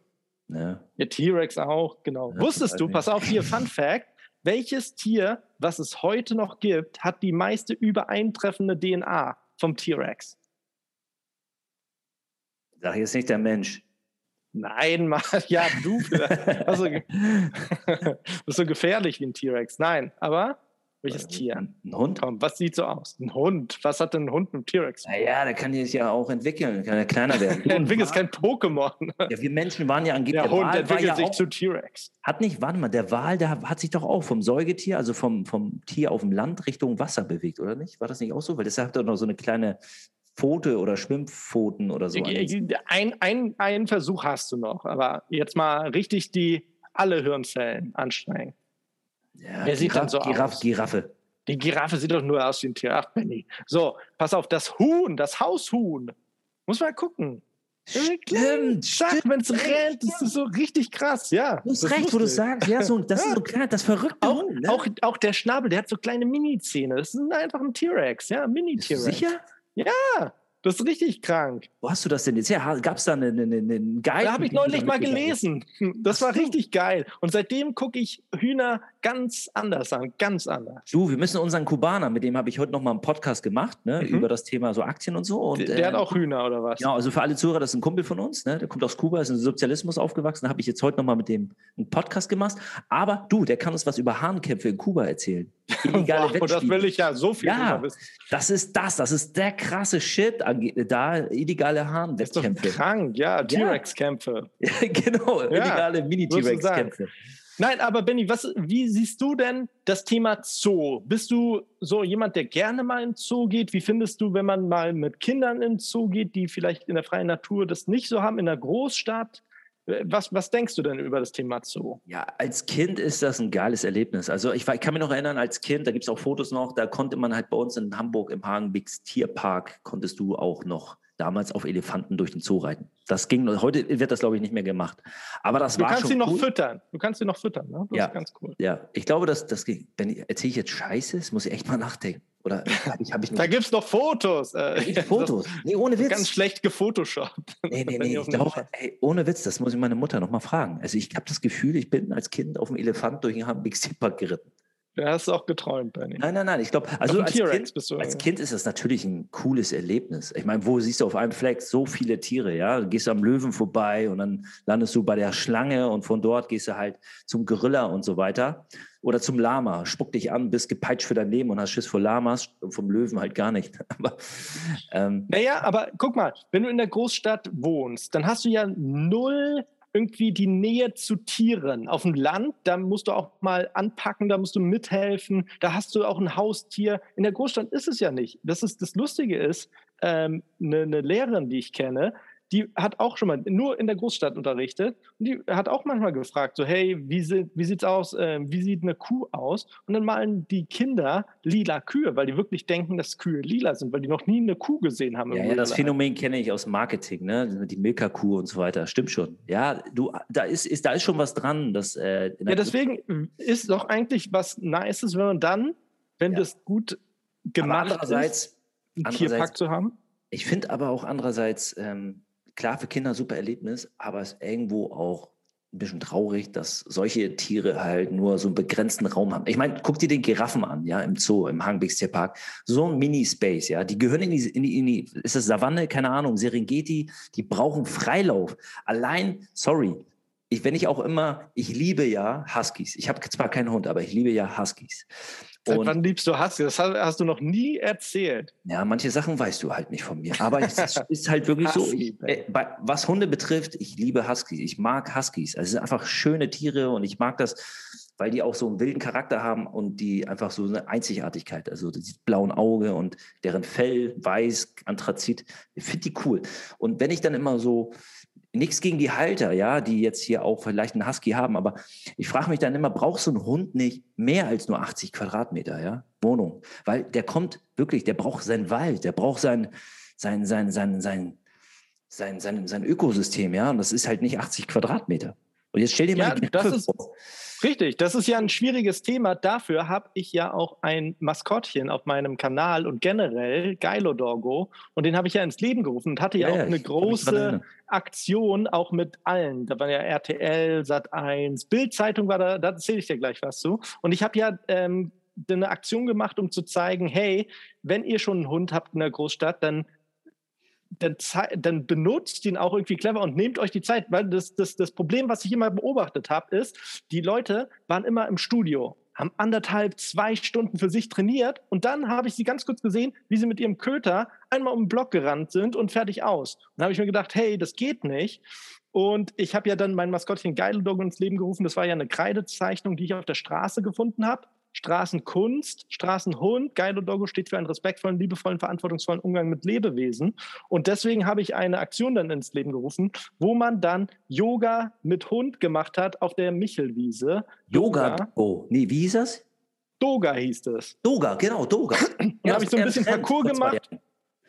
Ja, ja T-Rex auch, genau. Ja, wusstest du, pass auf hier, Fun Fact, welches Tier, was es heute noch gibt, hat die meiste übereintreffende D N A vom T-Rex? Sag jetzt nicht der Mensch. Nein, Mann. Ja, du. Also, bist so gefährlich wie ein T-Rex. Nein, aber welches Tier? Ein Hund? Komm, was sieht so aus? Ein Hund. Was hat denn ein Hund mit dem T-Rex? Naja, der kann sich ja auch entwickeln. Kann ja kleiner werden. Der entwickelt ist kein Pokémon. Ja, wir Menschen waren ja angeblich. Der, der Hund Wal entwickelt ja sich auch zu T-Rex. Hat nicht, warte mal, der Wal, der hat sich doch auch vom Säugetier, also vom, vom Tier auf dem Land Richtung Wasser bewegt, oder nicht? War das nicht auch so? Weil deshalb hat er noch so eine kleine Pfote oder Schwimmpfoten oder so. Ein, ein, ein Versuch hast du noch, aber jetzt mal richtig die alle Hirnzellen anstrengen. Ja, Wer sieht Giraff, dann so Giraff, aus? Giraffe. Die Giraffe sieht doch nur aus wie ein Tier. Ach, Benni. So, pass auf, das Huhn, das Haushuhn. Muss mal gucken. Stimmt, stimmt. Wenn es rennt, ist es so richtig krass, ja. Du hast recht, wo du sagst, ja, so, das ist so klein, das verrückte auch, Hund, ne? auch, auch der Schnabel, der hat so kleine Mini-Zähne. Das ist einfach ein T-Rex, ja, Mini-T-Rex. Sicher? Ja, Das ist richtig krank. Wo hast du das denn jetzt her? Gab es da einen, einen, einen geilen... Da habe ich neulich mal gelesen. Das war richtig geil. Und seitdem gucke ich Hühner ganz anders an. Ganz anders. Du, wir müssen unseren Kubaner, mit dem habe ich heute nochmal einen Podcast gemacht, ne, mhm. über das Thema so Aktien und so. Und, der, der äh, hat auch Hühner oder was? Ja, also für alle Zuhörer, das ist ein Kumpel von uns. Ne, der kommt aus Kuba, ist im Sozialismus aufgewachsen. Da habe ich jetzt heute nochmal mit dem einen Podcast gemacht. Aber du, der kann uns was über Hahnkämpfe in Kuba erzählen. Illegale Wettspiele. Das will ich ja so viel ja, wissen. Das ist das, das ist der krasse Shit da, illegale Hahnwettkämpfe. Das ist doch krank, ja, T-Rex-Kämpfe. Ja, genau, illegale ja, Mini-T-Rex-Kämpfe. Nein, aber Benni, was, wie siehst du denn das Thema Zoo? Bist du so jemand, der gerne mal im Zoo geht? Wie findest du, wenn man mal mit Kindern im Zoo geht, die vielleicht in der freien Natur das nicht so haben, in der Großstadt? Was, was denkst du denn über das Thema Zoo? Ja, als Kind ist das ein geiles Erlebnis. Also ich, ich kann mich noch erinnern, als Kind, da gibt es auch Fotos noch, da konnte man halt bei uns in Hamburg im Hagenbecks Tierpark, konntest du auch noch damals auf Elefanten durch den Zoo reiten. Das ging, heute wird das glaube ich nicht mehr gemacht. Aber das du war schon Du kannst sie noch cool. füttern. Du kannst sie noch füttern, ne? Das ja, ist ganz cool. Ja, ich glaube, dass das ging. Erzähle ich jetzt Scheiße? Das muss ich echt mal nachdenken. Oder hab ich, hab ich da gibt es noch Fotos. Äh, gibt's Fotos. Das, nee, ohne Witz. Ganz schlecht gefotoshoppt. Nee, nee, nee. Ich glaube, ey, ohne Witz, das muss ich meine Mutter nochmal fragen. Also ich habe das Gefühl, ich bin als Kind auf dem Elefant durch den Hagenbeck-Tierpark geritten. Du hast auch geträumt, Benni. Nein, nein, nein. Ich glaube, also als, kind, bist du, als ja. Kind ist das natürlich ein cooles Erlebnis. Ich meine, wo siehst du auf einem Fleck so viele Tiere? Ja, du gehst am Löwen vorbei und dann landest du bei der Schlange und von dort gehst du halt zum Gorilla und so weiter. Oder zum Lama. Spuck dich an, bist gepeitscht für dein Leben und hast Schiss vor Lamas. Vom Löwen halt gar nicht. aber, ähm, naja, aber guck mal, wenn du in der Großstadt wohnst, dann hast du ja null... irgendwie die Nähe zu Tieren. Auf dem Land, da musst du auch mal anpacken, da musst du mithelfen, da hast du auch ein Haustier. In der Großstadt ist es ja nicht. Das ist das Lustige ist, ähm, eine, eine Lehrerin, die ich kenne, die hat auch schon mal nur in der Großstadt unterrichtet und die hat auch manchmal gefragt, so hey, wie, se- wie sieht's aus, äh, wie sieht eine Kuh aus? Und dann malen die Kinder lila Kühe, weil die wirklich denken, dass Kühe lila sind, weil die noch nie eine Kuh gesehen haben. Ja, ja das Phänomen kenne ich aus Marketing, ne? Die Milka-Kuh und so weiter, stimmt schon. Ja, du, da ist, ist, da ist schon was dran. Dass, äh, ja, deswegen ist doch eigentlich was Nices, wenn man dann, wenn ja. das gut gemacht ist, einen Tierpark zu haben. Ich finde aber auch andererseits, ähm, klar, für Kinder super Erlebnis, aber es ist irgendwo auch ein bisschen traurig, dass solche Tiere halt nur so einen begrenzten Raum haben. Ich meine, guck dir den Giraffen an, ja, im Zoo, im Hagenbecks Tierpark. So ein Mini-Space, ja. Die gehören in die, in die, in die, ist das Savanne? Keine Ahnung, Serengeti, die brauchen Freilauf. Allein, sorry, ich, wenn ich auch immer, ich liebe ja Huskies. Ich habe zwar keinen Hund, aber ich liebe ja Huskies. Seit und wann liebst du Husky? Das hast du noch nie erzählt. Ja, manche Sachen weißt du halt nicht von mir. Aber es ist halt wirklich so, ich, äh, bei, was Hunde betrifft, ich liebe Huskies. Ich mag Huskies. Also es sind einfach schöne Tiere und ich mag das, weil die auch so einen wilden Charakter haben und die einfach so eine Einzigartigkeit, also das blauen Auge und deren Fell, weiß, Anthrazit. Ich finde die cool. Und wenn ich dann immer so... Nichts gegen die Halter, ja, die jetzt hier auch vielleicht einen Husky haben, aber ich frage mich dann immer, braucht so ein Hund nicht mehr als nur achtzig Quadratmeter, ja, Wohnung? Weil der kommt wirklich, der braucht seinen Wald, der braucht sein, sein, sein, sein, sein, sein, sein, sein Ökosystem, ja, und das ist halt nicht achtzig Quadratmeter. Und jetzt stell dir mal die Frage vor. Richtig, das ist ja ein schwieriges Thema. Dafür habe ich ja auch ein Maskottchen auf meinem Kanal und generell Geilodorgo. Und den habe ich ja ins Leben gerufen und hatte ja, ja auch ja, eine große Aktion, auch mit allen. Da war ja R T L, Sat eins, Bild-Zeitung war da, da erzähle ich dir gleich was zu. Und ich habe ja ähm, eine Aktion gemacht, um zu zeigen, hey, wenn ihr schon einen Hund habt in der Großstadt, dann Dann, dann benutzt ihn auch irgendwie clever und nehmt euch die Zeit, weil das, das, das Problem, was ich immer beobachtet habe, ist, die Leute waren immer im Studio, haben anderthalb, zwei Stunden für sich trainiert und dann habe ich sie ganz kurz gesehen, wie sie mit ihrem Köter einmal um den Block gerannt sind und fertig aus. Und dann habe ich mir gedacht, hey, das geht nicht. Und ich habe ja dann mein Maskottchen Geilodog ins Leben gerufen. Das war ja eine Kreidezeichnung, die ich auf der Straße gefunden habe. Straßenkunst, Straßenhund, Geilodorgo steht für einen respektvollen, liebevollen, verantwortungsvollen Umgang mit Lebewesen. Und deswegen habe ich eine Aktion dann ins Leben gerufen, wo man dann Yoga mit Hund gemacht hat auf der Michelwiese. Yoga? Yoga. Oh, nee, wie hieß das? Doga hieß das. Doga, genau, Doga. Da habe ich so ein bisschen Parcours gemacht.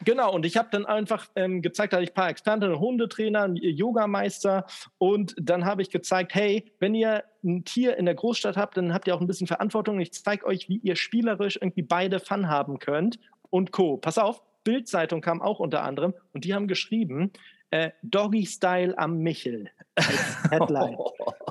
Genau, und ich habe dann einfach ähm, gezeigt, da hatte ich ein paar Experten, einen Hundetrainer, einen Yogameister und dann habe ich gezeigt, hey, wenn ihr ein Tier in der Großstadt habt, dann habt ihr auch ein bisschen Verantwortung. Ich zeige euch, wie ihr spielerisch irgendwie beide Fun haben könnt und Co. Pass auf, Bild-Zeitung kam auch unter anderem und die haben geschrieben, äh, Doggy-Style am Michel als Headline.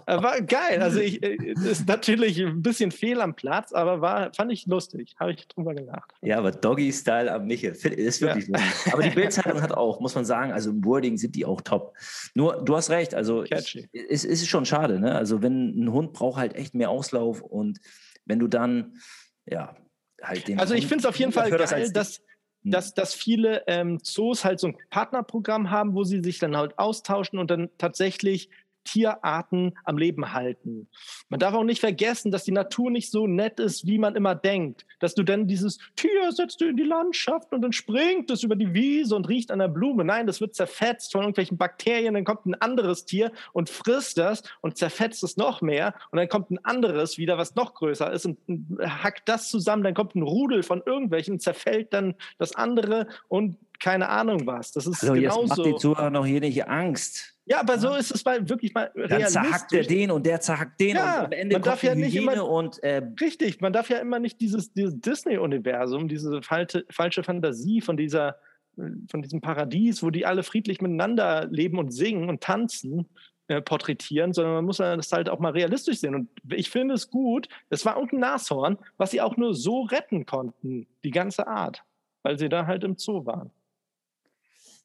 War geil, also ich, ist natürlich ein bisschen fehl am Platz, aber war, fand ich lustig, habe ich drüber gelacht. Ja, aber Doggy-Style am Michel, das ist wirklich ja. lustig. Aber die Bild-Zeitung hat auch, muss man sagen, also im Wording sind die auch top. Nur, du hast recht, also es ist, ist schon schade, ne? Also wenn ein Hund braucht halt echt mehr Auslauf und wenn du dann, ja, halt den... Also ich finde es auf jeden Fall geil, das dass... Dass, dass viele ähm, Zoos halt so ein Partnerprogramm haben, wo sie sich dann halt austauschen und dann tatsächlich Tierarten am Leben halten. Man darf auch nicht vergessen, dass die Natur nicht so nett ist, wie man immer denkt. Dass du dann dieses Tier setzt du in die Landschaft und dann springt es über die Wiese und riecht an der Blume. Nein, das wird zerfetzt von irgendwelchen Bakterien. Dann kommt ein anderes Tier und frisst das und zerfetzt es noch mehr. Und dann kommt ein anderes wieder, was noch größer ist und hackt das zusammen. Dann kommt ein Rudel von irgendwelchen, zerfällt dann das andere und keine Ahnung was. Das ist also genauso. Jetzt macht die Zuhörer noch hier nicht Angst. Ja, aber so ist es mal wirklich mal realistisch. Dann zerhackt er den und der zerhackt den ja, und am Ende man darf ja nicht immer, und äh, richtig, man darf ja immer nicht dieses, dieses Disney-Universum, diese falte, falsche Fantasie von dieser, von diesem Paradies, wo die alle friedlich miteinander leben und singen und tanzen, äh, porträtieren, sondern man muss das halt auch mal realistisch sehen. Und ich finde es gut, es war irgendein Nashorn, was sie auch nur so retten konnten, die ganze Art, weil sie da halt im Zoo waren.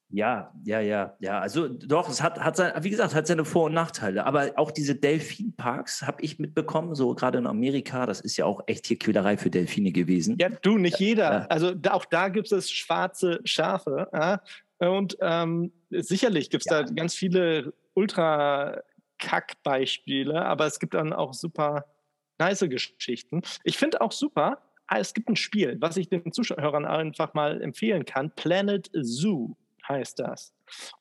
Ja, ja, ja, ja. Also doch, es hat, hat sein, wie gesagt, hat seine Vor- und Nachteile. Aber auch diese Delfinparks habe ich mitbekommen, so gerade in Amerika. Das ist ja auch echt Tierquälerei für Delfine gewesen. Ja, du, nicht jeder. Ja. Also auch da gibt es schwarze Schafe. Ja? Und ähm, sicherlich gibt es ja. da ganz viele Ultra-Kack-Beispiele, aber es gibt dann auch super nice Geschichten. Ich finde auch super, es gibt ein Spiel, was ich den Zuschauern einfach mal empfehlen kann, Planet Zoo. Heißt das.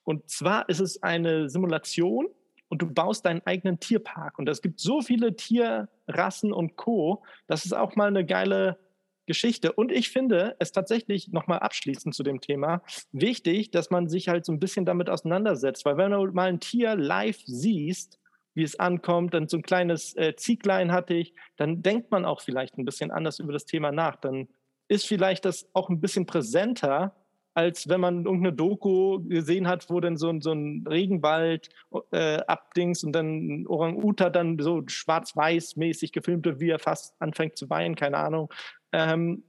Und zwar ist es eine Simulation und du baust deinen eigenen Tierpark. Und es gibt so viele Tierrassen und Co. Das ist auch mal eine geile Geschichte. Und ich finde es tatsächlich, nochmal abschließend zu dem Thema, wichtig, dass man sich halt so ein bisschen damit auseinandersetzt. Weil wenn du mal ein Tier live siehst, wie es ankommt, dann so ein kleines äh, Zieglein hatte ich, dann denkt man auch vielleicht ein bisschen anders über das Thema nach. Dann ist vielleicht das auch ein bisschen präsenter, als wenn man irgendeine Doku gesehen hat, wo dann so, so ein Regenwald äh, abdings und dann ein Orang-Uta dann so schwarz-weiß-mäßig gefilmt wird, wie er fast anfängt zu weinen, keine Ahnung. Ähm,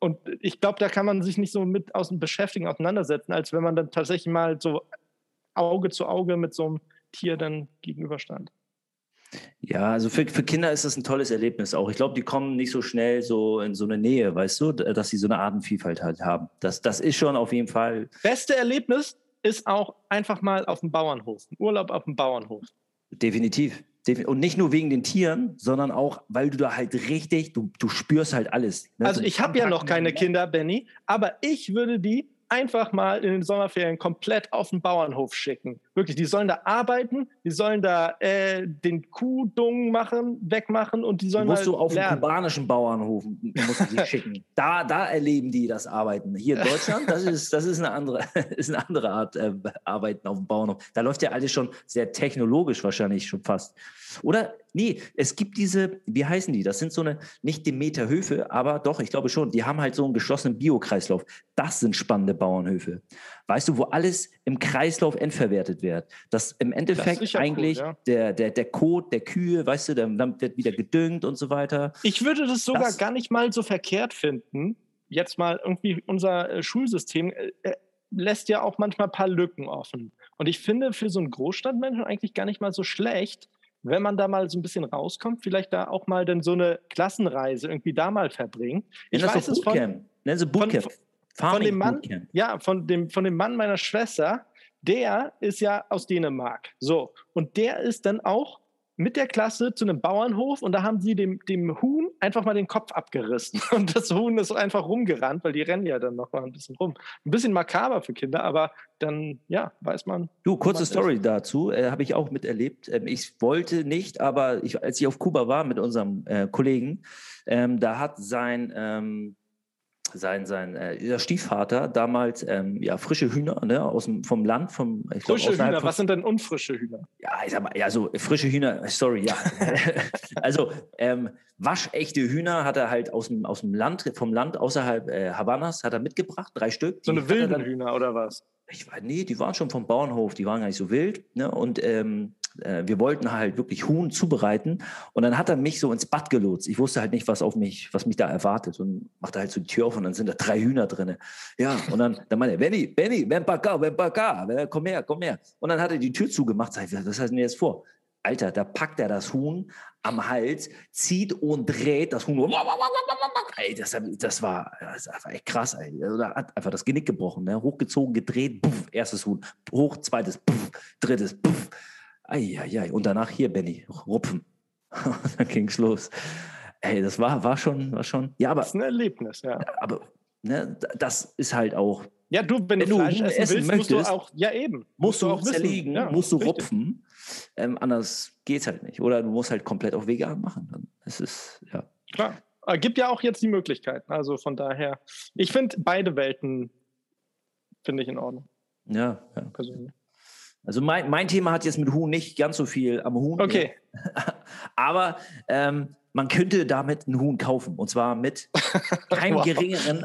und ich glaube, da kann man sich nicht so mit aus dem Beschäftigen auseinandersetzen, als wenn man dann tatsächlich mal so Auge zu Auge mit so einem Tier dann gegenüberstand. Ja, also für, für Kinder ist das ein tolles Erlebnis auch. Ich glaube, die kommen nicht so schnell so in so eine Nähe, weißt du, dass sie so eine Artenvielfalt halt haben. Das, das ist schon auf jeden Fall. Beste Erlebnis ist auch einfach mal auf dem Bauernhof, ein Urlaub auf dem Bauernhof. Definitiv. Und nicht nur wegen den Tieren, sondern auch, weil du da halt richtig, du, du spürst halt alles. Ne? Also ich habe ja noch keine Kinder, Benni, aber ich würde die einfach mal in den Sommerferien komplett auf den Bauernhof schicken. Wirklich, die sollen da arbeiten, die sollen da äh, den Kuhdung machen, wegmachen und die sollen da musst du auf den kubanischen Bauernhof musst du sie schicken. Da, da erleben die das Arbeiten. Hier in Deutschland, das ist, das ist eine andere, ist eine andere Art äh, Arbeiten auf dem Bauernhof. Da läuft ja alles schon sehr technologisch wahrscheinlich schon fast. Oder, nee, es gibt diese, wie heißen die? Das sind so eine, nicht Demeter-Höfe, aber doch, ich glaube schon, die haben halt so einen geschlossenen Biokreislauf. Das sind spannende Bauernhöfe. Weißt du, wo alles im Kreislauf endverwertet wird. Das im Endeffekt das eigentlich cool, ja. der, der, der Kot der Kühe, weißt du, dann wird wieder gedüngt und so weiter. Ich würde das sogar das, gar nicht mal so verkehrt finden. Jetzt mal irgendwie unser äh, Schulsystem äh, lässt ja auch manchmal ein paar Lücken offen. Und ich finde für so einen Großstadtmenschen eigentlich gar nicht mal so schlecht, wenn man da mal so ein bisschen rauskommt, vielleicht da auch mal dann so eine Klassenreise irgendwie da mal verbringen. Ich Nenn weiß es von, Nenn so Bootcamp. von, von, von dem Mann, Bootcamp. ja, von dem, von dem Mann meiner Schwester, der ist ja aus Dänemark. So. Und der ist dann auch mit der Klasse zu einem Bauernhof und da haben sie dem, dem Huhn einfach mal den Kopf abgerissen. Und das Huhn ist einfach rumgerannt, weil die rennen ja dann noch mal ein bisschen rum. Ein bisschen makaber für Kinder, aber dann, ja, weiß man. Du, kurze Story dazu, äh, habe ich auch miterlebt. Ähm, ich wollte nicht, aber ich, als ich auf Kuba war mit unserem äh, Kollegen, ähm, da hat sein... Ähm sein, sein äh, Stiefvater damals ähm, ja, frische Hühner, ne, aus dem, vom Land. Vom, ich glaub, frische Hühner, was sind denn unfrische Hühner? Ja, ich sag mal, ja, so frische Hühner, sorry, ja. Also ähm, waschechte Hühner hat er halt aus dem, aus dem Land, vom Land außerhalb äh, Havanas hat er mitgebracht, drei Stück. So eine wilden dann, Hühner oder was? Ich weiß, nee, die waren schon vom Bauernhof, die waren gar nicht so wild, ne, und ähm, wir wollten halt wirklich Huhn zubereiten und dann hat er mich so ins Bad gelotst. Ich wusste halt nicht, was auf mich, was mich da erwartet, und macht er halt so die Tür auf und dann sind da drei Hühner drin. Ja, und dann, dann meinte er, Benni, Benni, ven pa cá, ven pa cá, komm her, komm her. Und dann hat er die Tür zugemacht, sag ich, was hast du denn jetzt vor? Alter, da packt er das Huhn am Hals, zieht und dreht das Huhn. Ey, das, das, war, das war echt krass, ey. Da hat einfach das Genick gebrochen, ne? Hochgezogen, gedreht, puff, erstes Huhn, hoch, zweites, puff, drittes, puff. Ei, ei, ei. Und danach hier, Benni, rupfen. Dann ging's los. Ey, das war, war schon, war schon. Ja, aber. Das ist ein Erlebnis, ja. Aber ne, das ist halt auch. Ja, du, wenn, wenn du Fleisch essen, essen willst, möchtest, musst du auch, ja eben, musst du auch zerlegen, ja, musst du richtig. Rupfen. Ähm, anders geht's halt nicht. Oder du musst halt komplett auch vegan machen. Es ist ja klar. Aber gibt ja auch jetzt die Möglichkeiten. Also von daher, ich finde beide Welten finde ich in Ordnung. Ja, ja. Persönlich. Also mein, mein Thema hat jetzt mit Huhn nicht ganz so viel am Huhn. Okay. Ja. Aber ähm, man könnte damit ein Huhn kaufen. Und zwar mit keinem wow. geringeren.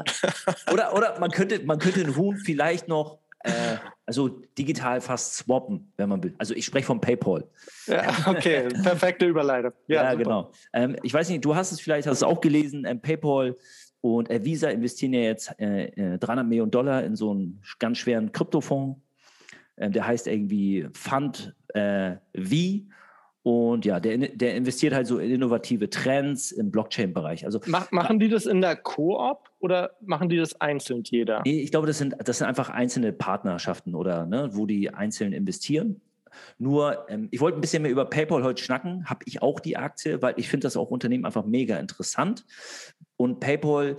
Oder, oder man könnte, man könnte ein Huhn vielleicht noch äh, also digital fast swappen, wenn man will. Also ich spreche von PayPal. Ja, okay, perfekte Überleitung. Ja, ja genau. Ähm, ich weiß nicht, du hast es vielleicht, hast es auch gelesen, ähm, PayPal und äh, Visa investieren ja jetzt äh, äh, dreihundert Millionen Dollar in so einen ganz schweren Kryptofonds. Der heißt irgendwie Fund äh, V und ja, der, der investiert halt so in innovative Trends im Blockchain-Bereich. Also, Mach, machen die das in der Koop oder machen die das einzeln jeder? Nee, ich glaube, das sind, das sind einfach einzelne Partnerschaften oder ne, wo die einzeln investieren. Nur, ähm, ich wollte ein bisschen mehr über PayPal heute schnacken, habe ich auch die Aktie, weil ich finde das auch Unternehmen einfach mega interessant. Und PayPal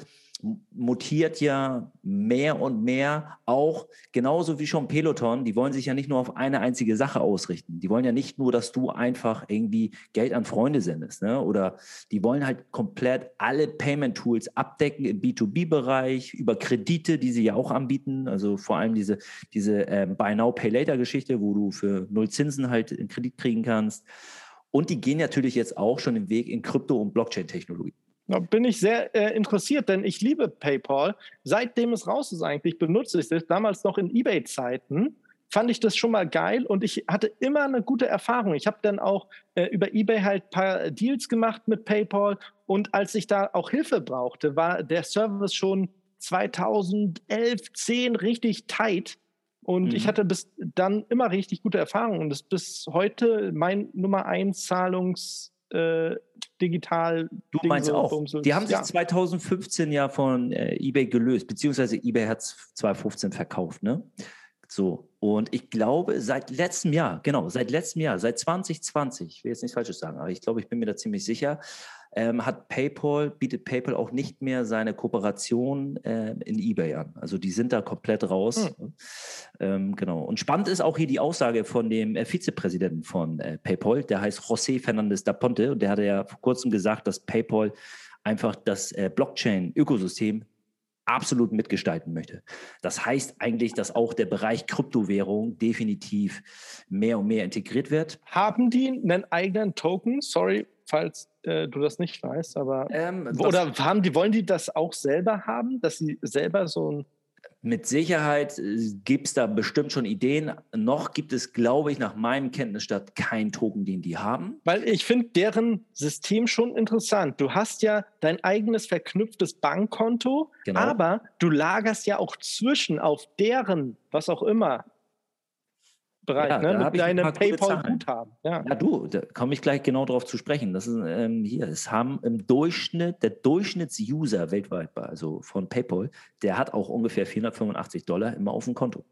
mutiert ja mehr und mehr auch, genauso wie schon Peloton, die wollen sich ja nicht nur auf eine einzige Sache ausrichten. Die wollen ja nicht nur, dass du einfach irgendwie Geld an Freunde sendest, ne? Oder die wollen halt komplett alle Payment-Tools abdecken im B zwei B-Bereich, über Kredite, die sie ja auch anbieten, also vor allem diese, diese ähm, Buy-Now-Pay-Later-Geschichte, wo du für null Zinsen halt einen Kredit kriegen kannst. Und die gehen natürlich jetzt auch schon den Weg in Krypto- und Blockchain-Technologie. Da bin ich sehr äh, interessiert, denn ich liebe PayPal. Seitdem es raus ist eigentlich, benutze ich es. Damals noch in eBay-Zeiten fand ich das schon mal geil und ich hatte immer eine gute Erfahrung. Ich habe dann auch äh, über eBay halt ein paar Deals gemacht mit PayPal und als ich da auch Hilfe brauchte, war der Service schon zweitausendelf, zehn richtig tight und mhm. ich hatte bis dann immer richtig gute Erfahrungen und das ist bis heute mein Nummer eins Zahlungs- Äh, digital. Du meinst so, auch. Bumsel. Die haben sich ja. zweitausendfünfzehn ja von äh, eBay gelöst, beziehungsweise eBay hat es zweitausendfünfzehn verkauft, ne? So. Und ich glaube, seit letztem Jahr, genau, seit letztem Jahr, seit zwanzig zwanzig, ich will jetzt nichts Falsches sagen, aber ich glaube, ich bin mir da ziemlich sicher, ähm, hat PayPal, bietet PayPal auch nicht mehr seine Kooperation äh, in eBay an. Also die sind da komplett raus. Hm. Ähm, genau. Und spannend ist auch hier die Aussage von dem äh, Vizepräsidenten von äh, PayPal, der heißt José Fernández da Ponte und der hatte ja vor kurzem gesagt, dass PayPal einfach das äh, Blockchain-Ökosystem absolut mitgestalten möchte. Das heißt eigentlich, dass auch der Bereich Kryptowährung definitiv mehr und mehr integriert wird. Haben die einen eigenen Token? Sorry, falls äh, du das nicht weißt, aber ähm, oder haben die, wollen die das auch selber haben, dass sie selber so ein... Mit Sicherheit gibt es da bestimmt schon Ideen. Noch gibt es, glaube ich, nach meinem Kenntnisstand keinen Token, den die haben. Weil ich finde deren System schon interessant. Du hast ja dein eigenes verknüpftes Bankkonto, genau. Aber du lagerst ja auch zwischen auf deren, was auch immer, Bereich, ja, ne? Mit deinem PayPal-Guthaben. Ja. ja, du, da komme ich gleich genau drauf zu sprechen. Das ist ähm, hier, es haben im Durchschnitt, der Durchschnitts-User weltweit, also von PayPal, der hat auch ungefähr vierhundertfünfundachtzig Dollar immer auf dem Konto.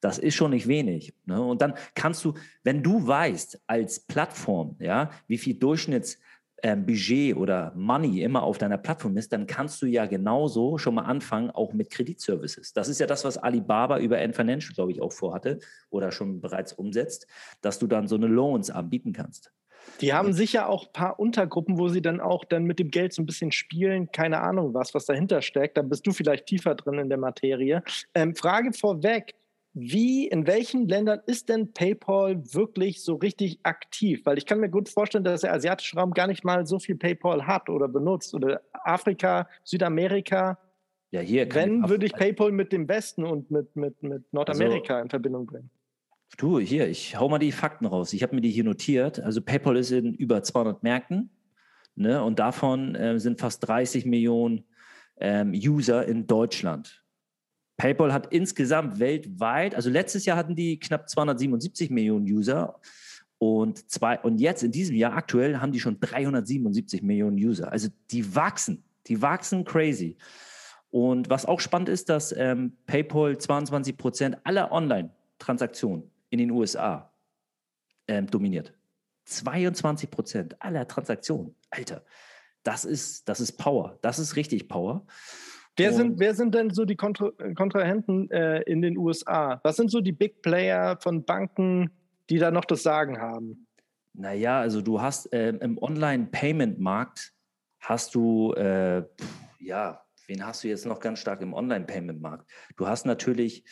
Das ist schon nicht wenig. Ne? Und dann kannst du, wenn du weißt, als Plattform, ja, wie viel Durchschnitts- Budget oder Money immer auf deiner Plattform ist, dann kannst du ja genauso schon mal anfangen, auch mit Kreditservices. Das ist ja das, was Alibaba über Ant Financial, glaube ich, auch vorhatte oder schon bereits umsetzt, dass du dann so eine Loans anbieten kannst. Die haben sicher auch ein paar Untergruppen, wo sie dann auch dann mit dem Geld so ein bisschen spielen. Keine Ahnung was, was dahinter steckt. Da bist du vielleicht tiefer drin in der Materie. Ähm, Frage vorweg. Wie, in welchen Ländern ist denn PayPal wirklich so richtig aktiv? Weil ich kann mir gut vorstellen, dass der asiatische Raum gar nicht mal so viel PayPal hat oder benutzt. Oder Afrika, Südamerika. Ja, hier Wenn, ich würde ich PayPal mit dem Westen und mit, mit, mit Nordamerika also, in Verbindung bringen. Du, hier, ich hau mal die Fakten raus. Ich habe mir die hier notiert. Also PayPal ist in über zweihundert Märkten, ne? Und davon äh, sind fast dreißig Millionen ähm, User in Deutschland. PayPal hat insgesamt weltweit, also letztes Jahr hatten die knapp zweihundertsiebenundsiebzig Millionen User und, zwei, und jetzt in diesem Jahr aktuell haben die schon dreihundertsiebenundsiebzig Millionen User. Also die wachsen, die wachsen crazy. Und was auch spannend ist, dass ähm, PayPal zweiundzwanzig Prozent aller Online-Transaktionen in den U S A ähm, dominiert. zweiundzwanzig Prozent aller Transaktionen. Alter, das ist, das ist Power. Das ist richtig Power. Wer sind, wer sind denn so die Kontra- Kontrahenten äh, in den U S A? Was sind so die Big Player von Banken, die da noch das Sagen haben? Naja, also du hast äh, im Online-Payment-Markt hast du, äh, pff, ja, wen hast du jetzt noch ganz stark im Online-Payment-Markt? Du hast natürlich...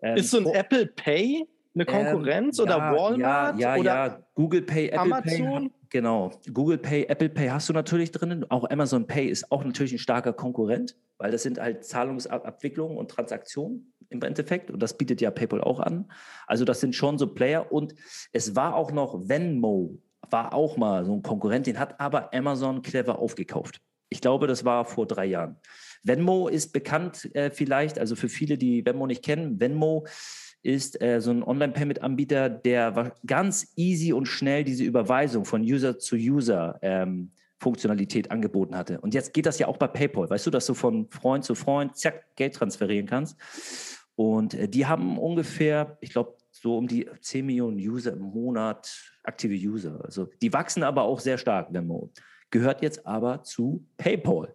Ähm, ist so ein oh, Apple Pay eine Konkurrenz ähm, oder ja, Walmart? Ja, ja, oder ja. Google Pay, Apple Amazon? Pay... Genau, Google Pay, Apple Pay hast du natürlich drinnen. Auch Amazon Pay ist auch natürlich ein starker Konkurrent, weil das sind halt Zahlungsabwicklungen und Transaktionen im Endeffekt. Und das bietet ja PayPal auch an. Also das sind schon so Player. Und es war auch noch Venmo, war auch mal so ein Konkurrent. Den hat aber Amazon clever aufgekauft. Ich glaube, das war vor drei Jahren. Venmo ist bekannt äh, vielleicht, also für viele, die Venmo nicht kennen. Venmo ist äh, so ein Online-Payment-Anbieter, der ganz easy und schnell diese Überweisung von User-zu-User-Funktionalität ähm, angeboten hatte. Und jetzt geht das ja auch bei PayPal, weißt du, dass du von Freund zu Freund zack, Geld transferieren kannst. Und äh, die haben ungefähr, ich glaube, so um die zehn Millionen User im Monat, aktive User. Also die wachsen aber auch sehr stark, Venmo. Gehört jetzt aber zu PayPal.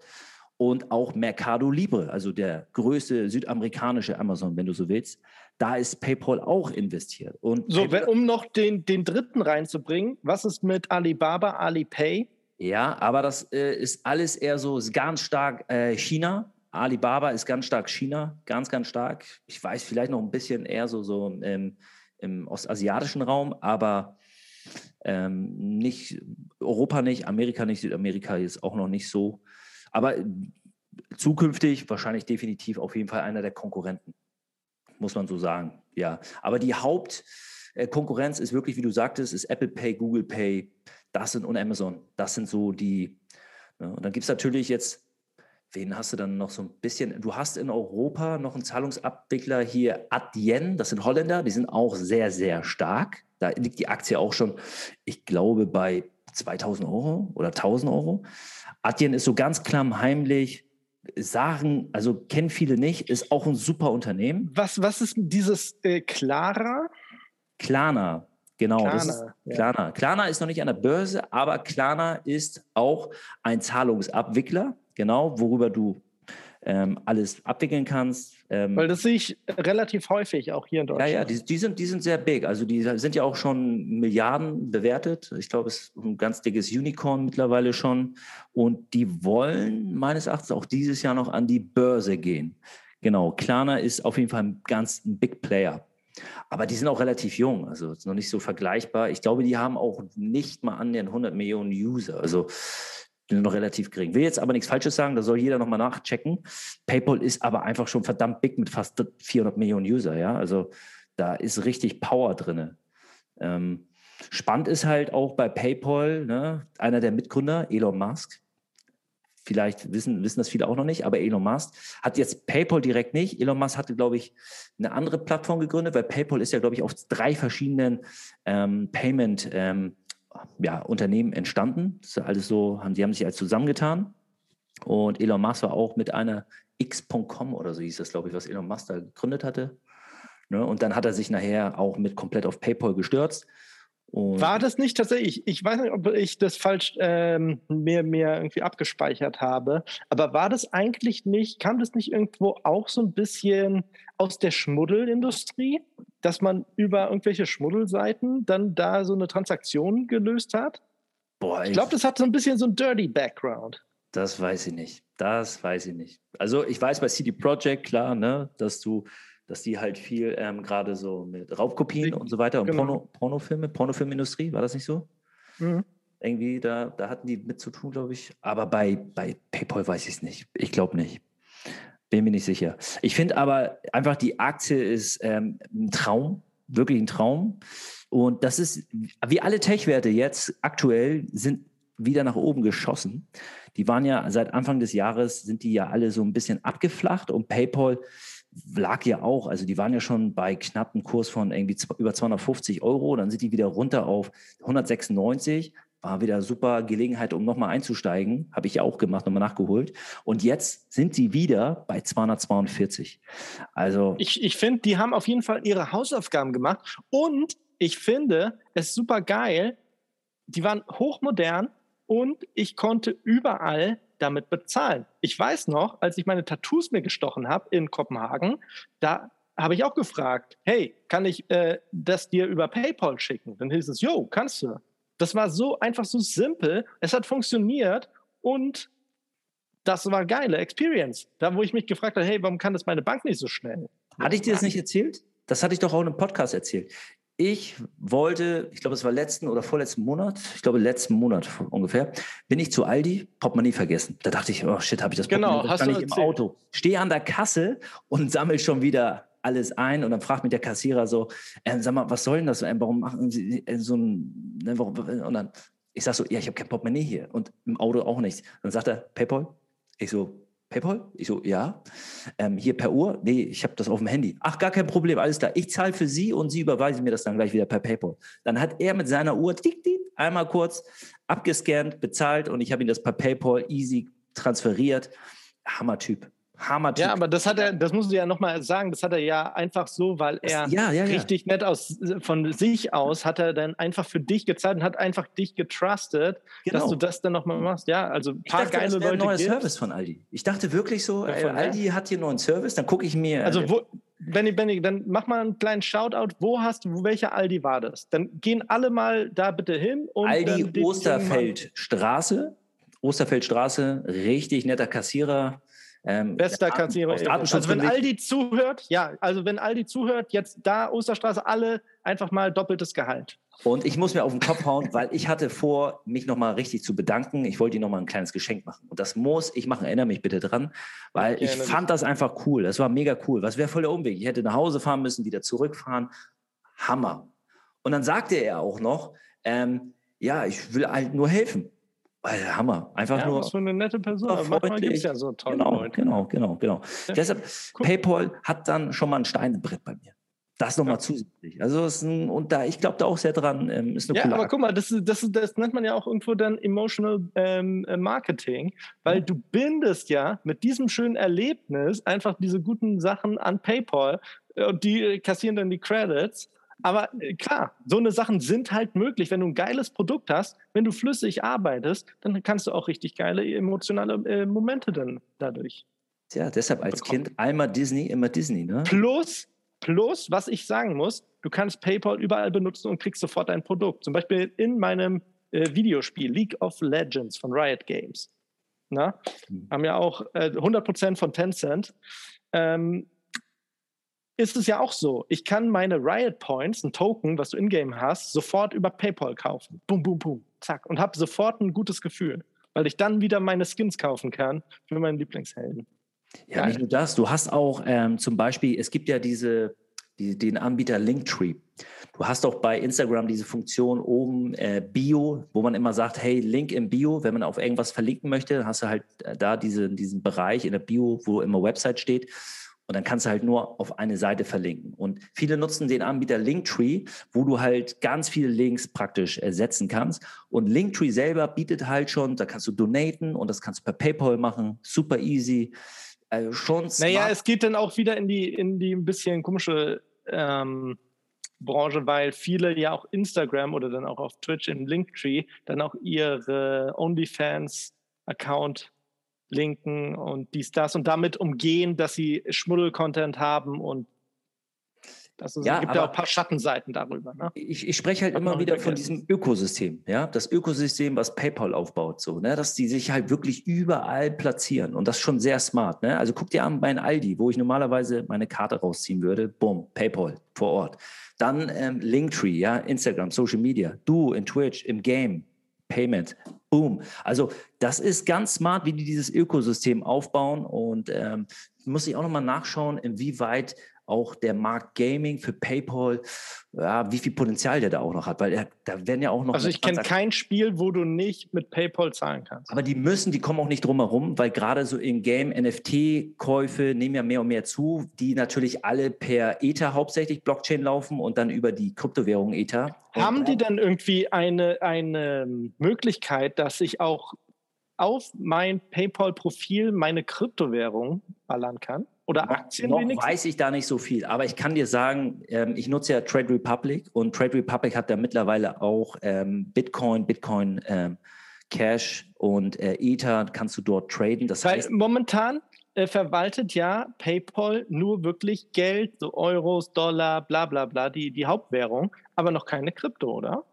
Und auch Mercado Libre, also der größte südamerikanische Amazon, wenn du so willst, da ist PayPal auch investiert. Und so, PayPal, um noch den, den dritten reinzubringen, was ist mit Alibaba, Alipay? Ja, aber das äh, ist alles eher so, ist ganz stark äh, China. Alibaba ist ganz stark China, ganz, ganz stark. Ich weiß, vielleicht noch ein bisschen eher so, so ähm, im ostasiatischen Raum, aber ähm, nicht Europa nicht, Amerika nicht, Südamerika ist auch noch nicht so. Aber zukünftig wahrscheinlich definitiv auf jeden Fall einer der Konkurrenten, muss man so sagen. Ja, aber die Hauptkonkurrenz ist wirklich, wie du sagtest, ist Apple Pay, Google Pay, das sind und Amazon. Das sind so die. Ne? Und dann gibt es natürlich jetzt, wen hast du dann noch so ein bisschen? Du hast in Europa noch einen Zahlungsabwickler hier, Adyen, das sind Holländer, die sind auch sehr, sehr stark. Da liegt die Aktie auch schon, ich glaube, bei zweitausend Euro oder tausend Euro. Adyen ist so ganz klamm heimlich, sagen, also kennen viele nicht, ist auch ein super Unternehmen. Was, was ist dieses äh, Klarna? Klarna, genau. Klarna, das ist ja. Klarna. Klarna ist noch nicht an der Börse, aber Klarna ist auch ein Zahlungsabwickler, genau, worüber du ähm, alles abwickeln kannst. Ähm, Weil das sehe ich relativ häufig auch hier in Deutschland. Ja, ja, die, die, sind, die sind sehr big, also die sind ja auch schon Milliarden bewertet. Ich glaube, es ist ein ganz dickes Unicorn mittlerweile schon. Und die wollen meines Erachtens auch dieses Jahr noch an die Börse gehen. Genau, Klarna ist auf jeden Fall ein ganz ein Big Player. Aber die sind auch relativ jung, also ist noch nicht so vergleichbar. Ich glaube, die haben auch nicht mal annähernd hundert Millionen User, also noch relativ gering. Will jetzt aber nichts Falsches sagen, da soll jeder nochmal nachchecken. PayPal ist aber einfach schon verdammt big mit fast vierhundert Millionen User, ja, also da ist richtig Power drin. Ähm, spannend ist halt auch bei PayPal, ne, einer der Mitgründer, Elon Musk, vielleicht wissen, wissen das viele auch noch nicht, aber Elon Musk hat jetzt PayPal direkt nicht. Elon Musk hatte, glaube ich, eine andere Plattform gegründet, weil PayPal ist ja, glaube ich, auf drei verschiedenen ähm, Payment ähm, Ja, Unternehmen entstanden. Das ist alles so, haben, die haben sich als zusammengetan. Und Elon Musk war auch mit einer X Punkt com oder so hieß das, glaube ich, was Elon Musk da gegründet hatte. Ne? Und dann hat er sich nachher auch mit komplett auf PayPal gestürzt. Und war das nicht tatsächlich, ich weiß nicht, ob ich das falsch ähm, mir, mir irgendwie abgespeichert habe, aber war das eigentlich nicht, kam das nicht irgendwo auch so ein bisschen aus der Schmuddelindustrie? dass man über irgendwelche Schmuddelseiten dann da so eine Transaktion gelöst hat? Boah, ich, ich glaube, das hat so ein bisschen so einen dirty Background. Das weiß ich nicht. Das weiß ich nicht. Also ich weiß bei C D Projekt, klar, ne, dass du, dass die halt viel ähm, gerade so mit Raubkopien und so weiter und genau. Porno, Pornofilme, Pornofilmindustrie, war das nicht so? Mhm. Irgendwie, da, da hatten die mit zu tun, glaube ich. Aber bei, bei PayPal weiß ich es nicht. Ich glaube nicht. Bin mir nicht sicher. Ich finde aber einfach, die Aktie ist ähm, ein Traum, wirklich ein Traum. Und das ist, wie alle Tech-Werte jetzt aktuell, sind wieder nach oben geschossen. Die waren ja seit Anfang des Jahres, sind die ja alle so ein bisschen abgeflacht. Und PayPal lag ja auch, also die waren ja schon bei knappen Kurs von irgendwie über zweihundertfünfzig Euro. Dann sind die wieder runter auf hundertsechsundneunzig. War wieder super Gelegenheit, um nochmal einzusteigen. Habe ich ja auch gemacht, nochmal nachgeholt. Und jetzt sind sie wieder bei zweihundertzweiundvierzig. Also ich, ich finde, die haben auf jeden Fall ihre Hausaufgaben gemacht. Und ich finde es super geil. Die waren hochmodern und ich konnte überall damit bezahlen. Ich weiß noch, als ich meine Tattoos mir gestochen habe in Kopenhagen, da habe ich auch gefragt, hey, kann ich äh, das dir über PayPal schicken? Dann hieß es, jo, kannst du. Das war so einfach, so simpel. Es hat funktioniert und das war eine geile Experience. Da, wo ich mich gefragt habe, hey, warum kann das meine Bank nicht so schnell? Hatte ich dir das nicht erzählt? Das hatte ich doch auch in einem Podcast erzählt. Ich wollte, ich glaube, es war letzten oder vorletzten Monat, ich glaube, letzten Monat ungefähr, bin ich zu Aldi, Portemonnaie vergessen. Da dachte ich, oh shit, habe ich das Portemonnaie, genau, das kann ich im Auto. Stehe an der Kasse und sammle schon wieder alles ein und dann fragt mich der Kassierer so, äh, sag mal, was soll denn das? Äh, warum machen Sie äh, so ein, ne, warum, und dann, ich sag so, ja, ich habe kein Portemonnaie hier und im Auto auch nichts. Dann sagt er, PayPal? Ich so, PayPal? Ich so, ja. Ähm, hier per Uhr? Nee, ich habe das auf dem Handy. Ach, gar kein Problem, alles klar. Ich zahle für Sie und Sie überweisen mir das dann gleich wieder per PayPal. Dann hat er mit seiner Uhr tick, tick, einmal kurz abgescannt, bezahlt und ich habe ihm das per PayPal easy transferiert. Hammer-Typ. Hammer-Typ. Ja, aber das hat er, das musst du ja nochmal sagen, das hat er ja einfach so, weil er das, ja, ja, ja. richtig nett aus, von sich aus hat er dann einfach für dich gezahlt und hat einfach dich getrustet, genau. dass du das dann nochmal machst. Ja, also ein paar ich dachte, geile das wäre ein Leute. Neuer gibt. Service von Aldi. Ich dachte wirklich so, ja, ey, Aldi ja. hat hier einen neuen Service, dann gucke ich mir. Also, wo, Benni, Benni, dann mach mal einen kleinen Shoutout. Wo hast du, welcher Aldi war das? Dann gehen alle mal da bitte hin. Und Aldi Osterfeldstraße. Osterfeldstraße, richtig netter Kassierer. Ähm, Bester Kassierer. Also wenn Aldi zuhört, ja, also wenn Aldi zuhört, jetzt da Osterstraße, alle einfach mal doppeltes Gehalt. Und ich muss mir auf den Kopf hauen, weil ich hatte vor, mich nochmal richtig zu bedanken. Ich wollte ihnen nochmal ein kleines Geschenk machen. Und das muss ich machen, erinnere mich bitte dran, weil okay, ich fand das einfach cool. Das war mega cool. Das wäre voll der Umweg. Ich hätte nach Hause fahren müssen, wieder zurückfahren. Hammer. Und dann sagte er auch noch, ähm, ja, ich will halt nur helfen. Also Hammer, einfach ja, nur. Was für eine nette Person. Manchmal gibt es ja so tolle genau, Leute. Genau, genau, genau. Ja, deshalb, cool. PayPal hat dann schon mal ein Stein im Brett bei mir. Das nochmal ja. zusätzlich. Also ist ein, und da, ich glaube da auch sehr dran, ist eine Ja, coole aber Aktie. Guck mal, das, ist, das, ist, das nennt man ja auch irgendwo dann Emotional ähm, Marketing, weil ja. du bindest ja mit diesem schönen Erlebnis einfach diese guten Sachen an PayPal und die kassieren dann die Credits. Aber klar, so eine Sachen sind halt möglich. Wenn du ein geiles Produkt hast, wenn du flüssig arbeitest, dann kannst du auch richtig geile emotionale äh, Momente dann dadurch. Ja, deshalb als bekommen. Kind einmal Disney, immer Disney, ne? Plus, plus, was ich sagen muss, du kannst PayPal überall benutzen und kriegst sofort ein Produkt. Zum Beispiel in meinem äh, Videospiel League of Legends von Riot Games. Na? Hm. Haben ja auch äh, hundert Prozent von Tencent. Ähm, ist es ja auch so. Ich kann meine Riot Points, ein Token, was du in-game hast, sofort über PayPal kaufen. Boom, boom, boom, zack. Und habe sofort ein gutes Gefühl, weil ich dann wieder meine Skins kaufen kann für meinen Lieblingshelden. Ja, Geil. Nicht nur das. Du hast auch ähm, zum Beispiel, es gibt ja diese, die, den Anbieter Linktree. Du hast auch bei Instagram diese Funktion oben äh, Bio, wo man immer sagt, hey, Link im Bio, wenn man auf irgendwas verlinken möchte, dann hast du halt äh, da diese, diesen Bereich in der Bio, wo immer Website steht. Und dann kannst du halt nur auf eine Seite verlinken. Und viele nutzen den Anbieter Linktree, wo du halt ganz viele Links praktisch ersetzen kannst. Und Linktree selber bietet halt schon, da kannst du donaten und das kannst du per PayPal machen. Super easy. Also schon smart. Naja, es geht dann auch wieder in die, in die ein bisschen komische ähm, Branche, weil viele ja auch Instagram oder dann auch auf Twitch im Linktree dann auch ihre OnlyFans-Account linken und dies, das und damit umgehen, dass sie Schmuddel-Content haben und Also es ja, gibt ja auch ein paar Schattenseiten darüber. Ne? Ich, ich spreche halt immer wieder von diesem Ökosystem, ja, das Ökosystem, was PayPal aufbaut, so, ne, dass die sich halt wirklich überall platzieren und das ist schon sehr smart. Ne? Also guck dir an bei Aldi, wo ich normalerweise meine Karte rausziehen würde, bumm, PayPal vor Ort. Dann ähm, Linktree, ja, Instagram, Social Media, du in Twitch, im Game, Payment, boom. Also das ist ganz smart, wie die dieses Ökosystem aufbauen und ähm, muss ich auch nochmal nachschauen, inwieweit auch der Markt Gaming für PayPal, ja, wie viel Potenzial der da auch noch hat, weil er, da werden ja auch noch... Also ich kenne kein Spiel, wo du nicht mit PayPal zahlen kannst. Aber die müssen, die kommen auch nicht drum herum, weil gerade so im Game N F T-Käufe nehmen ja mehr und mehr zu, die natürlich alle per Ether hauptsächlich Blockchain laufen und dann über die Kryptowährung Ether. Haben die dann irgendwie eine, eine Möglichkeit, dass ich auch auf mein PayPal-Profil meine Kryptowährung ballern kann? Oder Aktien noch wenigstens? Weiß ich da nicht so viel, aber ich kann dir sagen, ähm, ich nutze ja Trade Republic und Trade Republic hat da mittlerweile auch ähm, Bitcoin, Bitcoin ähm, Cash und äh, Ether kannst du dort traden. Das heißt, momentan äh, verwaltet ja PayPal nur wirklich Geld, so Euros, Dollar, bla bla bla, die, die Hauptwährung, aber noch keine Krypto, oder?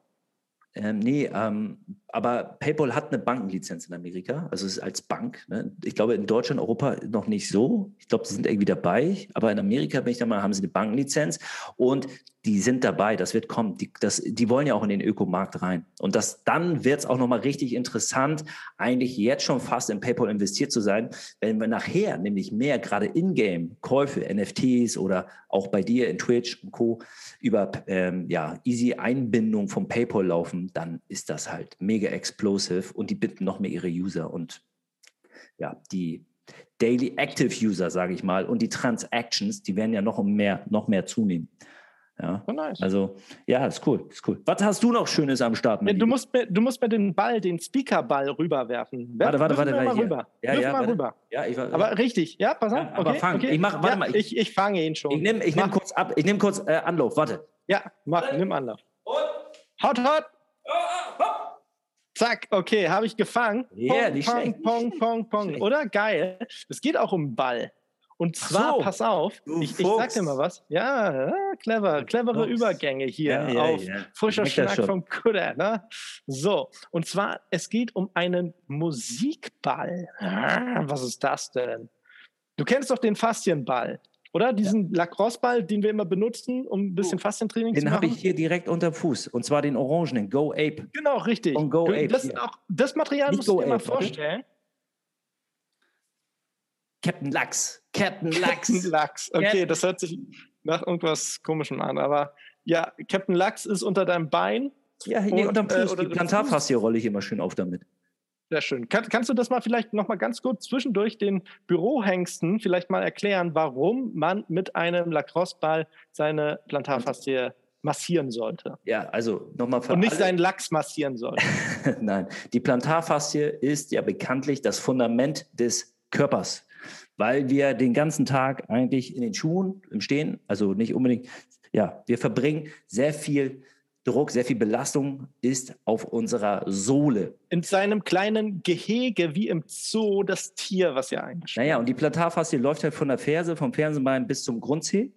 Ähm, nee, ähm, aber PayPal hat eine Bankenlizenz in Amerika, also es ist als Bank. Ne? Ich glaube, in Deutschland, Europa noch nicht so. Ich glaube, sie sind irgendwie dabei, aber in Amerika bin ich da mal, haben sie eine Bankenlizenz und die sind dabei, das wird kommen. Die, das, die wollen ja auch in den Ökomarkt rein. Und das, dann wird es auch nochmal richtig interessant, eigentlich jetzt schon fast in PayPal investiert zu sein, wenn wir nachher nämlich mehr gerade Ingame-Käufe, N F Ts oder auch bei dir in Twitch und Co. über ähm, ja, Easy-Einbindung von PayPal laufen, dann ist das halt mega explosive und die bitten noch mehr ihre User und ja, die Daily Active User, sage ich mal, und die Transactions, die werden ja noch mehr, noch mehr zunehmen. Ja, oh nice. Also, ja, ist cool, ist cool. Was hast du noch Schönes am Start? Ja, du, musst mir, du musst mir den Ball, den Speakerball rüberwerfen. Warte, warte, warte. Wirf mal rüber. Ja, ja, mal rüber. Ja, ich, aber richtig, ja, pass auf. Ja, aber okay, fang, okay. Ich mach, warte ja, mal. Ich, ich, ich fange ihn schon. Ich nehme ich nehm kurz ab, ich nehme kurz äh, Anlauf, warte. Ja, mach, nimm Anlauf. Und? Haut, haut. Zack, okay, habe ich gefangen. Ja, nicht schlecht. Pong, pong, pong, pong, oder? Geil. Es geht auch um Ball. Und zwar, so, pass auf, ich, ich sag dir mal was. Ja, clever, clevere Fuchs. Übergänge hier ja, ja, auf ja. frischer Schnack vom Kutter. Ne? So, und zwar, es geht um einen Musikball. Was ist das denn? Du kennst doch den Faszienball. Oder diesen ja. Lacrosse-Ball, den wir immer benutzen, um ein bisschen Faszientraining zu machen. Den habe ich hier direkt unter Fuß. Und zwar den orangenen, Go Ape. Genau, richtig. Und Go Ape. Das, auch, das Material musst du dir mal vorstellen. Captain Lachs. Captain Lachs. Captain Lachs. Okay, Captain. Das hört sich nach irgendwas Komischem an. Aber ja, Captain Lachs ist unter deinem Bein. Ja, nee, unter dem Fuß. Äh, oder die Plantarfaszie rolle ich immer schön auf damit. Sehr schön. Kann, kannst du das mal vielleicht noch mal ganz kurz zwischendurch den Bürohengsten vielleicht mal erklären, warum man mit einem Lacrosse-Ball seine Plantarfaszie massieren sollte? Ja, also nochmal und nicht alle. Seinen Lachs massieren sollte. Nein, die Plantarfaszie ist ja bekanntlich das Fundament des Körpers, weil wir den ganzen Tag eigentlich in den Schuhen, im Stehen, also nicht unbedingt, ja, wir verbringen sehr viel Druck, sehr viel Belastung ist auf unserer Sohle. In seinem kleinen Gehege, wie im Zoo, das Tier, was ja eigentlich. Naja, und die Plantarfaszie läuft halt von der Ferse, vom Fersenbein bis zum Grundzeh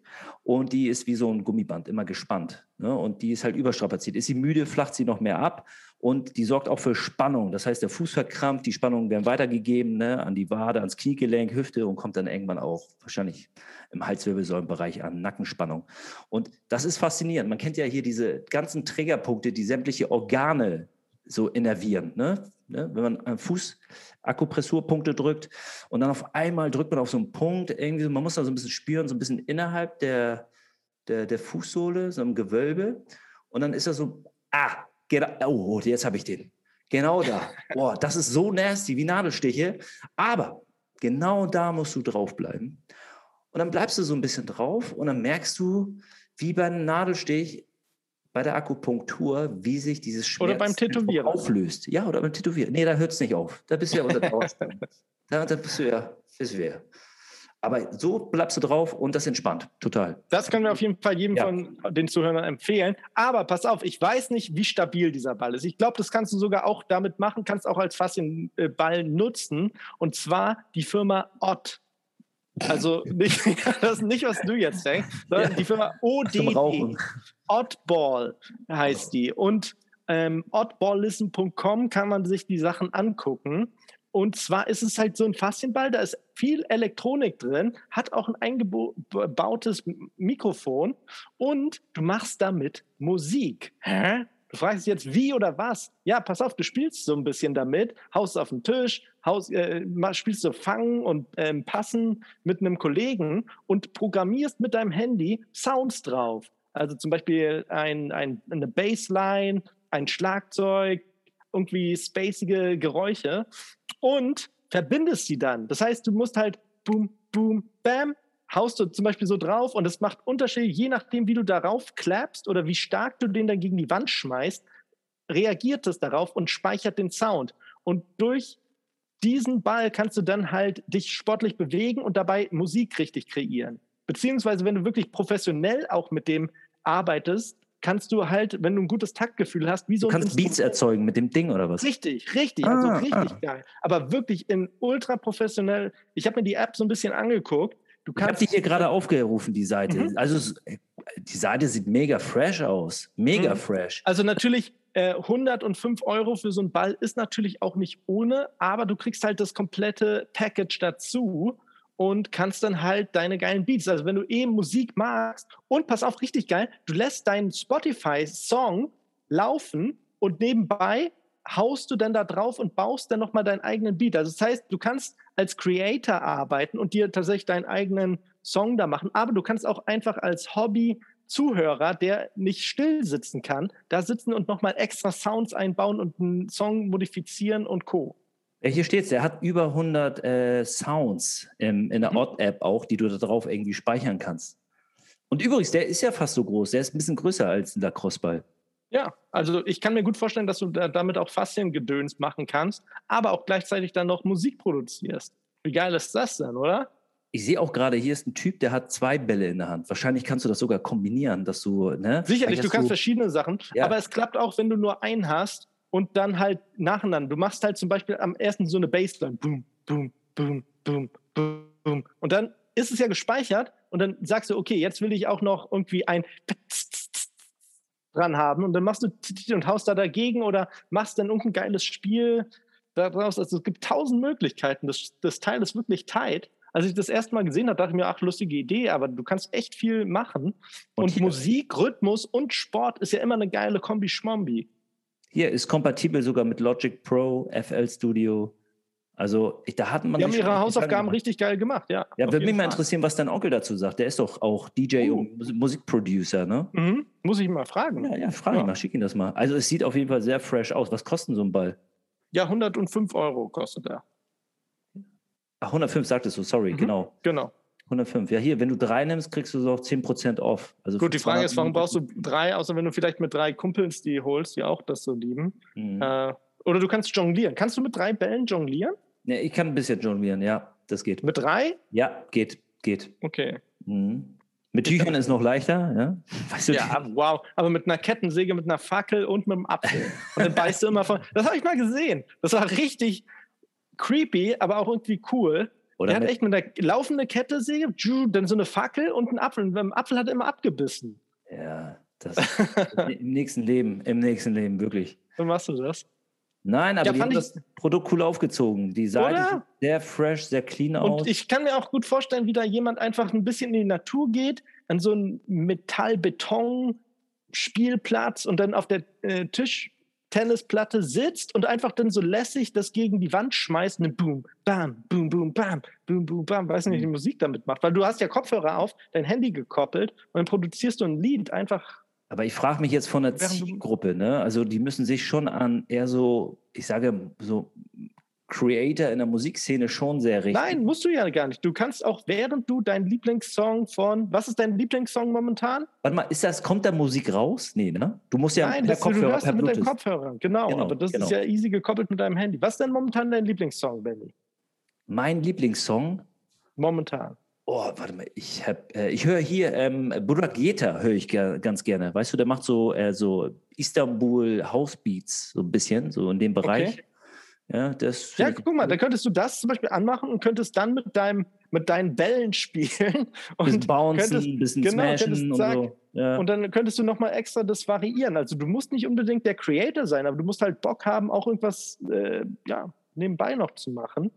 und die ist wie so ein Gummiband, immer gespannt. Ne? Und die ist halt überstrapaziert. Ist sie müde, flacht sie noch mehr ab und die sorgt auch für Spannung. Das heißt, der Fuß verkrampft, die Spannungen werden weitergegeben, ne? An die Wade, ans Kniegelenk, Hüfte und kommt dann irgendwann auch wahrscheinlich im Halswirbelsäulenbereich an, Nackenspannung. Und das ist faszinierend. Man kennt ja hier diese ganzen Triggerpunkte, die sämtliche Organe so innervieren, ne? Ne? Wenn man am Fuß Akupressurpunkte drückt und dann auf einmal drückt man auf so einen Punkt, irgendwie, man muss da so ein bisschen spüren, so ein bisschen innerhalb der, der, der Fußsohle, so im Gewölbe und dann ist das so, ah, oh, jetzt habe ich den. Genau da. Boah, das ist so nasty wie Nadelstiche, aber genau da musst du draufbleiben. Und dann bleibst du so ein bisschen drauf und dann merkst du, wie bei einem Nadelstich, bei der Akupunktur, wie sich dieses Schmerz oder beim Tätowieren auflöst. Ja, oder beim Tätowieren. Nee, da hört es nicht auf. Da bist du ja unter Dauerspannung. da, da bist du ja, bist du ja. Aber so bleibst du drauf und das entspannt. Total. Das können wir auf jeden Fall jedem ja. von den Zuhörern empfehlen. Aber pass auf, ich weiß nicht, wie stabil dieser Ball ist. Ich glaube, das kannst du sogar auch damit machen, kannst auch als Faszienball nutzen. Und zwar die Firma Odd. Also nicht, das ist nicht, was du jetzt denkst, sondern die Firma O D D. Oddball heißt die. Und ähm, oddballism Punkt com kann man sich die Sachen angucken. Und zwar ist es halt so ein Faszienball, da ist viel Elektronik drin, hat auch ein eingebautes Mikrofon und du machst damit Musik. Hä? Du fragst dich jetzt, wie oder was? Ja, pass auf, du spielst so ein bisschen damit, haust auf den Tisch, haust, äh, spielst so Fangen und ähm, Passen mit einem Kollegen und programmierst mit deinem Handy Sounds drauf. Also zum Beispiel ein, ein, eine Bassline, ein Schlagzeug, irgendwie spacige Geräusche und verbindest sie dann. Das heißt, du musst halt boom, boom, bam, haust du zum Beispiel so drauf und es macht Unterschiede, je nachdem, wie du darauf klappst oder wie stark du den dann gegen die Wand schmeißt, reagiert es darauf und speichert den Sound. Und durch diesen Ball kannst du dann halt dich sportlich bewegen und dabei Musik richtig kreieren. Beziehungsweise, wenn du wirklich professionell auch mit dem arbeitest, kannst du halt, wenn du ein gutes Taktgefühl hast, wie so ein Instrument. Du kannst Beats erzeugen mit dem Ding oder was? Richtig, richtig, ah, also richtig ah. geil. Aber wirklich in ultra professionell. Ich habe mir die App so ein bisschen angeguckt. Du kannst ich habe die hier gerade aufgerufen, die Seite. Mhm. Also die Seite sieht mega fresh aus, mega mhm. fresh. Also natürlich äh, hundertfünf Euro für so einen Ball ist natürlich auch nicht ohne, aber du kriegst halt das komplette Package dazu. Und kannst dann halt deine geilen Beats, also wenn du eh Musik magst und pass auf, richtig geil, du lässt deinen Spotify-Song laufen und nebenbei haust du dann da drauf und baust dann nochmal deinen eigenen Beat. Also das heißt, du kannst als Creator arbeiten und dir tatsächlich deinen eigenen Song da machen, aber du kannst auch einfach als Hobby-Zuhörer, der nicht still sitzen kann, da sitzen und nochmal extra Sounds einbauen und einen Song modifizieren und Co. Hier steht's, er hat über hundert äh, Sounds ähm, in der Odd-App auch, die du da drauf irgendwie speichern kannst. Und übrigens, der ist ja fast so groß, der ist ein bisschen größer als ein Lacrosse-Ball. Ja, also ich kann mir gut vorstellen, dass du da damit auch Fasziengedöns machen kannst, aber auch gleichzeitig dann noch Musik produzierst. Wie geil ist das denn, oder? Ich sehe auch gerade, hier ist ein Typ, der hat zwei Bälle in der Hand. Wahrscheinlich kannst du das sogar kombinieren, dass du... Ne? Sicherlich, du kannst du, verschiedene Sachen, ja. Aber es klappt auch, wenn du nur einen hast. Und dann halt nacheinander. Du machst halt zum Beispiel am ersten so eine Bassline. Boom, boom, boom, boom, boom, boom. Und dann ist es ja gespeichert. Und dann sagst du, okay, jetzt will ich auch noch irgendwie ein dran haben. Und dann machst du und haust da dagegen oder machst dann irgendein geiles Spiel daraus. Also es gibt tausend Möglichkeiten. Das, das Teil ist wirklich tight. Als ich das erste Mal gesehen habe, dachte ich mir, ach, lustige Idee, aber du kannst echt viel machen. Und, und Musik, Rhythmus und Sport ist ja immer eine geile Kombi-Schmombi. Hier ist kompatibel sogar mit Logic Pro, F L Studio. Also ich, da hatten man... Die haben ihre Hausaufgaben richtig geil gemacht, ja. Ja, würde mich mal interessieren, was dein Onkel dazu sagt. Der ist doch auch D J uh. und Musikproducer, ne? Mhm. Muss ich ihn mal fragen. Ja, ja, frage ja. mal, schick ihn das mal. Also es sieht auf jeden Fall sehr fresh aus. Was kostet so ein Ball? Ja, hundertfünf Euro kostet er. Ach, hundertfünf sagtest du, sorry, mhm. genau. Genau. hundertfünf. Ja, hier, wenn du drei nimmst, kriegst du so auch zehn Prozent off. Also gut, die Frage ist, warum brauchst du drei, außer wenn du vielleicht mit drei Kumpels die holst, die auch das so lieben. Mhm. Äh, oder du kannst jonglieren. Kannst du mit drei Bällen jonglieren? Ne, ich kann ein bisschen jonglieren, ja, das geht. Mit drei? Ja, geht, geht. Okay. Mhm. Mit Tüchern ist noch leichter, ja? Weißt du, ja, wow. Aber mit einer Kettensäge, mit einer Fackel und mit einem Apfel. Und dann beißt du immer von... Das habe ich mal gesehen. Das war richtig creepy, aber auch irgendwie cool. Oder der hat echt mit einer laufenden Kettensäge, dann so eine Fackel und einen Apfel. Und beim Apfel hat er immer abgebissen. Ja, das im nächsten Leben, im nächsten Leben, wirklich. Dann machst du das? Nein, aber ja, die haben das Produkt cool aufgezogen. Die Seite oder? Sieht sehr fresh, sehr clean aus. Und ich kann mir auch gut vorstellen, wie da jemand einfach ein bisschen in die Natur geht, an so einen Metall-Beton-Spielplatz und dann auf der äh, Tischtennisplatte sitzt und einfach dann so lässig das gegen die Wand schmeißt und boom, bam, boom, boom, bam, boom, boom, bam, weiß nicht, die Musik damit macht. Weil du hast ja Kopfhörer auf, dein Handy gekoppelt und dann produzierst du ein Lied einfach. Aber ich frage mich jetzt von der Zielgruppe, ne? Also die müssen sich schon an eher so, ich sage so Creator in der Musikszene schon sehr richten. Nein, musst du ja gar nicht. Du kannst auch, während du deinen Lieblingssong von... Was ist dein Lieblingssong momentan? Warte mal, ist das, kommt da Musik raus? Nee, ne? Du musst ja... Nein, mit das der du hörst per mit Bluetooth. Deinem Kopfhörer. Genau, genau, aber das genau. ist ja easy gekoppelt mit deinem Handy. Was ist denn momentan dein Lieblingssong, Benny? Mein Lieblingssong? Momentan. Oh, warte mal, ich hab, äh, ich höre hier, ähm, Burak Yeter höre ich g- ganz gerne. Weißt du, der macht so, äh, so Istanbul House Beats, so ein bisschen, so in dem Bereich. Okay. Ja, das ja, guck mal, da könntest du das zum Beispiel anmachen und könntest dann mit deinem mit deinen Bällen spielen und bouncen, bisschen genau, smashen und sagen, so. Ja. Und dann könntest du nochmal extra das variieren. Also du musst nicht unbedingt der Creator sein, aber du musst halt Bock haben, auch irgendwas äh, ja, nebenbei noch zu machen.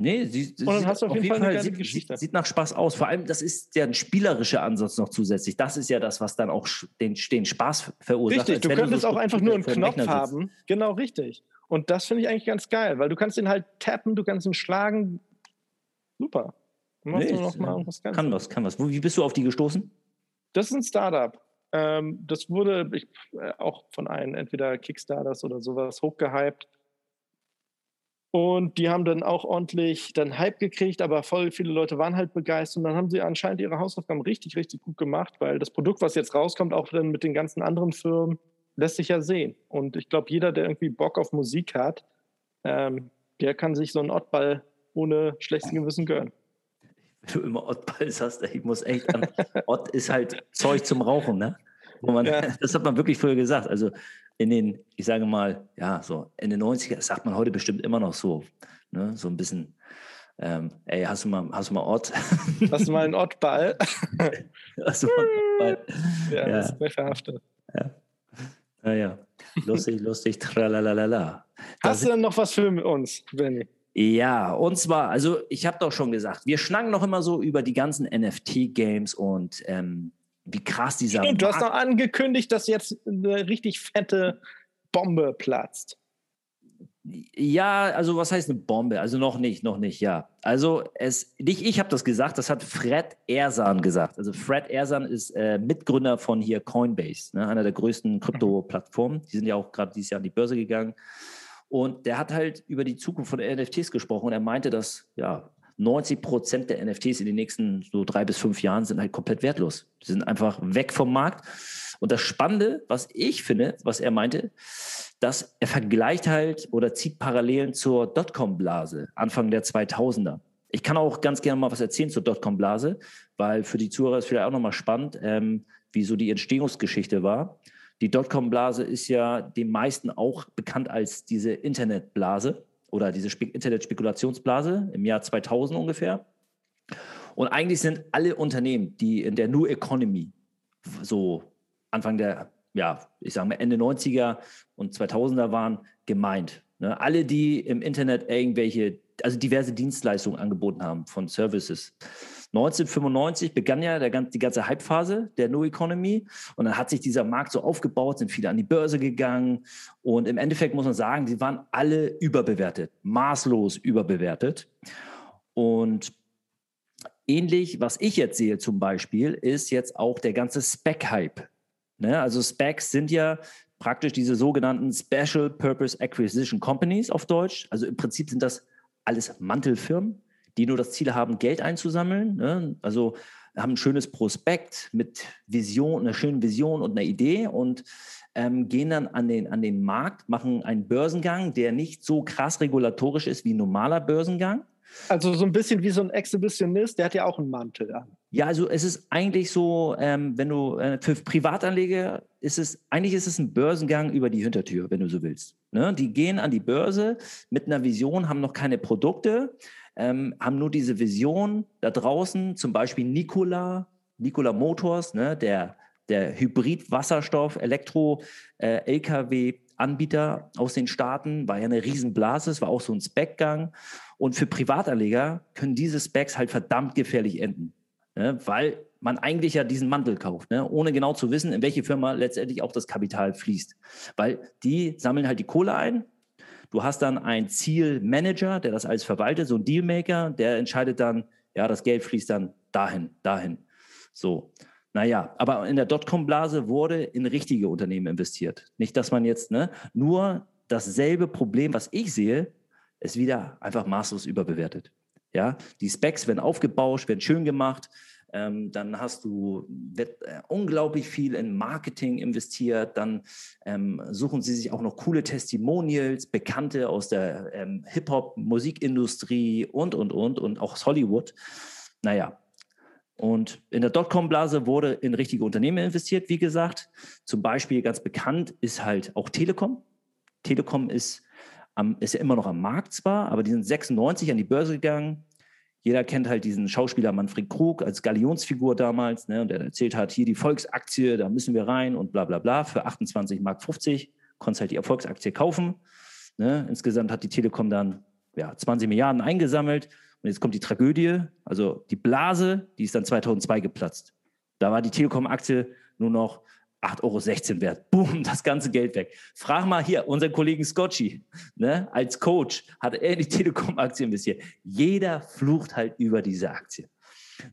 Nee, sie, und dann hast du auf jeden Fall, Fall eine ganze sieht, Geschichte. Sieht, sieht nach Spaß aus. Vor allem, das ist ja ein spielerischer Ansatz noch zusätzlich. Das ist ja das, was dann auch den, den Spaß verursacht. Richtig, du könntest du so auch einfach nur einen Knopf haben. Genau, richtig. Und das finde ich eigentlich ganz geil, weil du kannst ihn halt tappen, du kannst ihn schlagen. Super. Nee, noch mal ja. was kann was, kann was. Wie bist du auf die gestoßen? Das ist ein Startup. Ähm, das wurde ich, äh, auch von einem, entweder Kickstarters oder sowas, hochgehypt. Und die haben dann auch ordentlich dann Hype gekriegt, aber voll viele Leute waren halt begeistert. Und dann haben sie anscheinend ihre Hausaufgaben richtig, richtig gut gemacht, weil das Produkt, was jetzt rauskommt, auch dann mit den ganzen anderen Firmen, lässt sich ja sehen. Und ich glaube, jeder, der irgendwie Bock auf Musik hat, ähm, der kann sich so einen Oddball ohne schlechtes Gewissen gönnen. Du immer Oddball sagst, ich muss echt an. Ott ist halt Zeug zum Rauchen, ne? Und man, ja. Das hat man wirklich früher gesagt. Also in den, ich sage mal, ja, so Ende neunziger, das sagt man heute bestimmt immer noch so, ne? So ein bisschen, ähm, ey, hast du mal, hast du mal Ott? Hast du mal einen Oddball? Hast du mal einen Oddball? Ja, ja. Das ist mir verhaftet. Ja. Naja, lustig, lustig, tralalala. Hast du denn noch was für uns, Benni? Ja, und zwar, also ich habe doch schon gesagt, wir schnacken noch immer so über die ganzen N F T-Games und ähm, wie krass dieser Stimmt, Markt... Du hast noch angekündigt, dass jetzt eine richtig fette Bombe platzt. Ja, also was heißt eine Bombe? Also noch nicht, noch nicht, ja. Also es, nicht ich habe das gesagt, das hat Fred Ehrsam gesagt. Also Fred Ehrsam ist äh, Mitgründer von hier Coinbase, ne, einer der größten Krypto-Plattformen. Die sind ja auch gerade dieses Jahr an die Börse gegangen. Und der hat halt über die Zukunft von N F Ts gesprochen und er meinte, dass ja, neunzig Prozent der N F Ts in den nächsten so drei bis fünf Jahren sind halt komplett wertlos. Die sind einfach weg vom Markt. Und das Spannende, was ich finde, was er meinte, dass er vergleicht halt oder zieht Parallelen zur Dotcom-Blase Anfang der zweitausender. Ich kann auch ganz gerne mal was erzählen zur Dotcom-Blase, weil für die Zuhörer ist vielleicht auch nochmal spannend, ähm, wie so die Entstehungsgeschichte war. Die Dotcom-Blase ist ja den meisten auch bekannt als diese Internetblase oder diese Spe- Internetspekulationsblase im Jahr zweitausend ungefähr. Und eigentlich sind alle Unternehmen, die in der New Economy so Anfang der, ja, ich sage mal Ende neunziger und zweitausender waren, gemeint. Ne? Alle, die im Internet irgendwelche, also diverse Dienstleistungen angeboten haben von Services. neunzehnhundertfünfundneunzig begann ja der, die ganze Hype-Phase der New Economy und dann hat sich dieser Markt so aufgebaut, sind viele an die Börse gegangen und im Endeffekt muss man sagen, die waren alle überbewertet, maßlos überbewertet. Und ähnlich, was ich jetzt sehe zum Beispiel, ist jetzt auch der ganze Spec-Hype. Ne? Also Specs sind ja praktisch diese sogenannten Special Purpose Acquisition Companies auf Deutsch. Also im Prinzip sind das alles Mantelfirmen, die nur das Ziel haben, Geld einzusammeln. Ne? Also haben ein schönes Prospekt mit Vision, einer schönen Vision und einer Idee und ähm, gehen dann an den, an den Markt, machen einen Börsengang, der nicht so krass regulatorisch ist wie ein normaler Börsengang. Also so ein bisschen wie so ein Exhibitionist, der hat ja auch einen Mantel an. Ja, also es ist eigentlich so, ähm, wenn du äh, für Privatanleger ist es, eigentlich ist es ein Börsengang über die Hintertür, wenn du so willst. Ne? Die gehen an die Börse mit einer Vision, haben noch keine Produkte, Ähm, haben nur diese Vision da draußen, zum Beispiel Nikola, Nikola Motors, ne, der, der Hybrid-Wasserstoff-Elektro-L K W-Anbieter aus den Staaten, war ja eine Riesenblase, es war auch so ein Spec-Gang. Und für Privatanleger können diese Specs halt verdammt gefährlich enden, ne, weil man eigentlich ja diesen Mantel kauft, ne, ohne genau zu wissen, in welche Firma letztendlich auch das Kapital fließt. Weil die sammeln halt die Kohle ein. Du hast dann einen Zielmanager, der das alles verwaltet, so ein Dealmaker, der entscheidet dann, ja, das Geld fließt dann dahin, dahin. So, naja, aber in der Dotcom-Blase wurde in richtige Unternehmen investiert. Nicht, dass man jetzt, ne, nur dasselbe Problem, was ich sehe, ist wieder einfach maßlos überbewertet. Ja, die Specs werden aufgebauscht, werden schön gemacht. Ähm, dann hast du wird, äh, unglaublich viel in Marketing investiert, dann ähm, suchen sie sich auch noch coole Testimonials, Bekannte aus der ähm, Hip-Hop-Musikindustrie und, und, und, und auch aus Hollywood. Naja, und in der Dotcom-Blase wurde in richtige Unternehmen investiert, wie gesagt. Zum Beispiel ganz bekannt ist halt auch Telekom. Telekom ist, am, ist ja immer noch am Markt zwar, aber die sind sechsundneunzig an die Börse gegangen. Jeder kennt halt diesen Schauspieler Manfred Krug als Galionsfigur damals, ne, und der erzählt hat, hier die Volksaktie, da müssen wir rein und bla bla bla, für achtundzwanzig Mark fünfzig konntest halt die Volksaktie kaufen. Ne. Insgesamt hat die Telekom dann ja, zwanzig Milliarden eingesammelt und jetzt kommt die Tragödie, also die Blase, die ist dann zweitausendzwei geplatzt. Da war die Telekom-Aktie nur noch acht Euro sechzehn wert. Boom, das ganze Geld weg. Frag mal hier unseren Kollegen Scotchy, ne, als Coach hat er die Telekom-Aktie investiert. Jeder flucht halt über diese Aktie.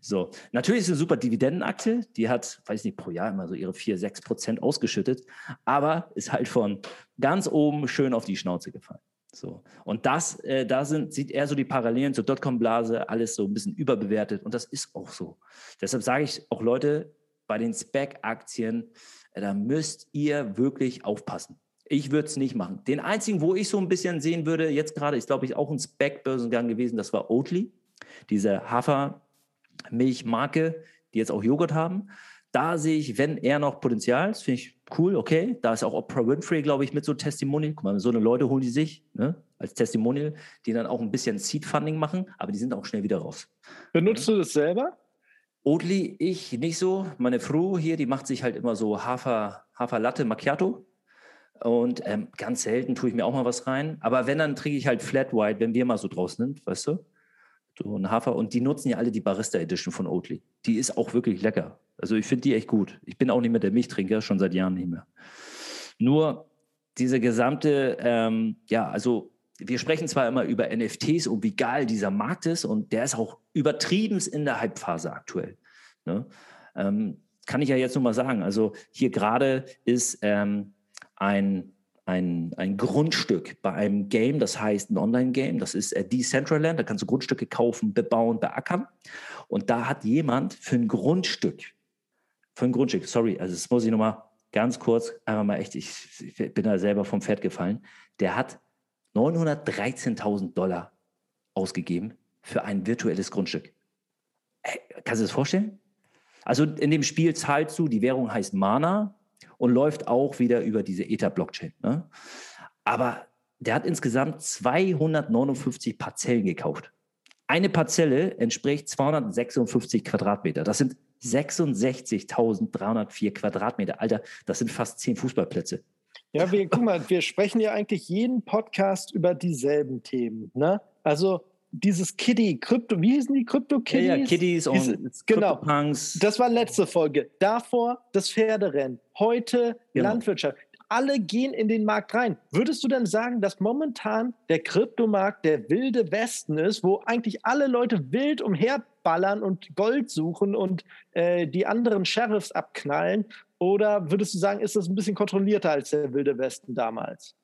So, natürlich ist es eine super Dividendenaktie, die hat, weiß nicht, pro Jahr immer so ihre vier, sechs Prozent ausgeschüttet, aber ist halt von ganz oben schön auf die Schnauze gefallen. So, und das, äh, da sind, sieht eher so die Parallelen zur Dotcom-Blase, alles so ein bisschen überbewertet und das ist auch so. Deshalb sage ich auch, Leute, bei den Spec-Aktien, äh, da müsst ihr wirklich aufpassen. Ich würde es nicht machen. Den einzigen, wo ich so ein bisschen sehen würde, jetzt gerade, ist glaube ich auch ein Spec-Börsengang gewesen, das war Oatly, diese Hafermilchmarke, die jetzt auch Joghurt haben. Da sehe ich, wenn eher noch Potenzial, das finde ich cool, okay. Da ist auch Oprah Winfrey, glaube ich, mit so Testimonial. Guck mal, so eine Leute holen die sich, ne, als Testimonial, die dann auch ein bisschen Seed-Funding machen, aber die sind auch schnell wieder raus. Benutzt du das selber? Oatly, ich nicht so. Meine Frau hier, die macht sich halt immer so Hafer, Haferlatte, Macchiato. Und ähm, ganz selten tue ich mir auch mal was rein. Aber wenn, dann trinke ich halt Flat White, wenn wir mal so draus sind, weißt du? So ein Hafer. Und die nutzen ja alle die Barista Edition von Oatly. Die ist auch wirklich lecker. Also ich finde die echt gut. Ich bin auch nicht mehr der Milchtrinker, schon seit Jahren nicht mehr. Nur diese gesamte, ähm, ja, also wir sprechen zwar immer über N F Ts und wie geil dieser Markt ist und der ist auch übertrieben in der Hypephase aktuell. Ne? Ähm, kann ich ja jetzt nur mal sagen. Also hier gerade ist ähm, ein Ein, ein Grundstück bei einem Game, das heißt ein Online-Game, das ist äh, Decentraland, da kannst du Grundstücke kaufen, bebauen, beackern und da hat jemand für ein Grundstück, für ein Grundstück, sorry, also das muss ich nochmal ganz kurz, einfach mal echt, ich, ich bin da selber vom Pferd gefallen, der hat neunhundertdreizehntausend Dollar ausgegeben für ein virtuelles Grundstück. Hey, kannst du das vorstellen? Also in dem Spiel zahlst du, die Währung heißt Mana, und läuft auch wieder über diese Ether-Blockchain. Ne? Aber der hat insgesamt zweihundertneunundfünfzig Parzellen gekauft. Eine Parzelle entspricht zweihundertsechsundfünfzig Quadratmeter. Das sind sechsundsechzigtausenddreihundertvier Quadratmeter. Alter, das sind fast zehn Fußballplätze. Ja, wir, guck mal, wir sprechen ja eigentlich jeden Podcast über dieselben Themen. Ne? Also dieses Kitty, Krypto, wie hießen die Krypto-Kitties? Ja, ja, Kitties und genau. Krypto-Punks. Das war letzte Folge. Davor das Pferderennen. Heute genau. Landwirtschaft. Alle gehen in den Markt rein. Würdest du denn sagen, dass momentan der Kryptomarkt der wilde Westen ist, wo eigentlich alle Leute wild umherballern und Gold suchen und äh, die anderen Sheriffs abknallen? Oder würdest du sagen, ist das ein bisschen kontrollierter als der wilde Westen damals?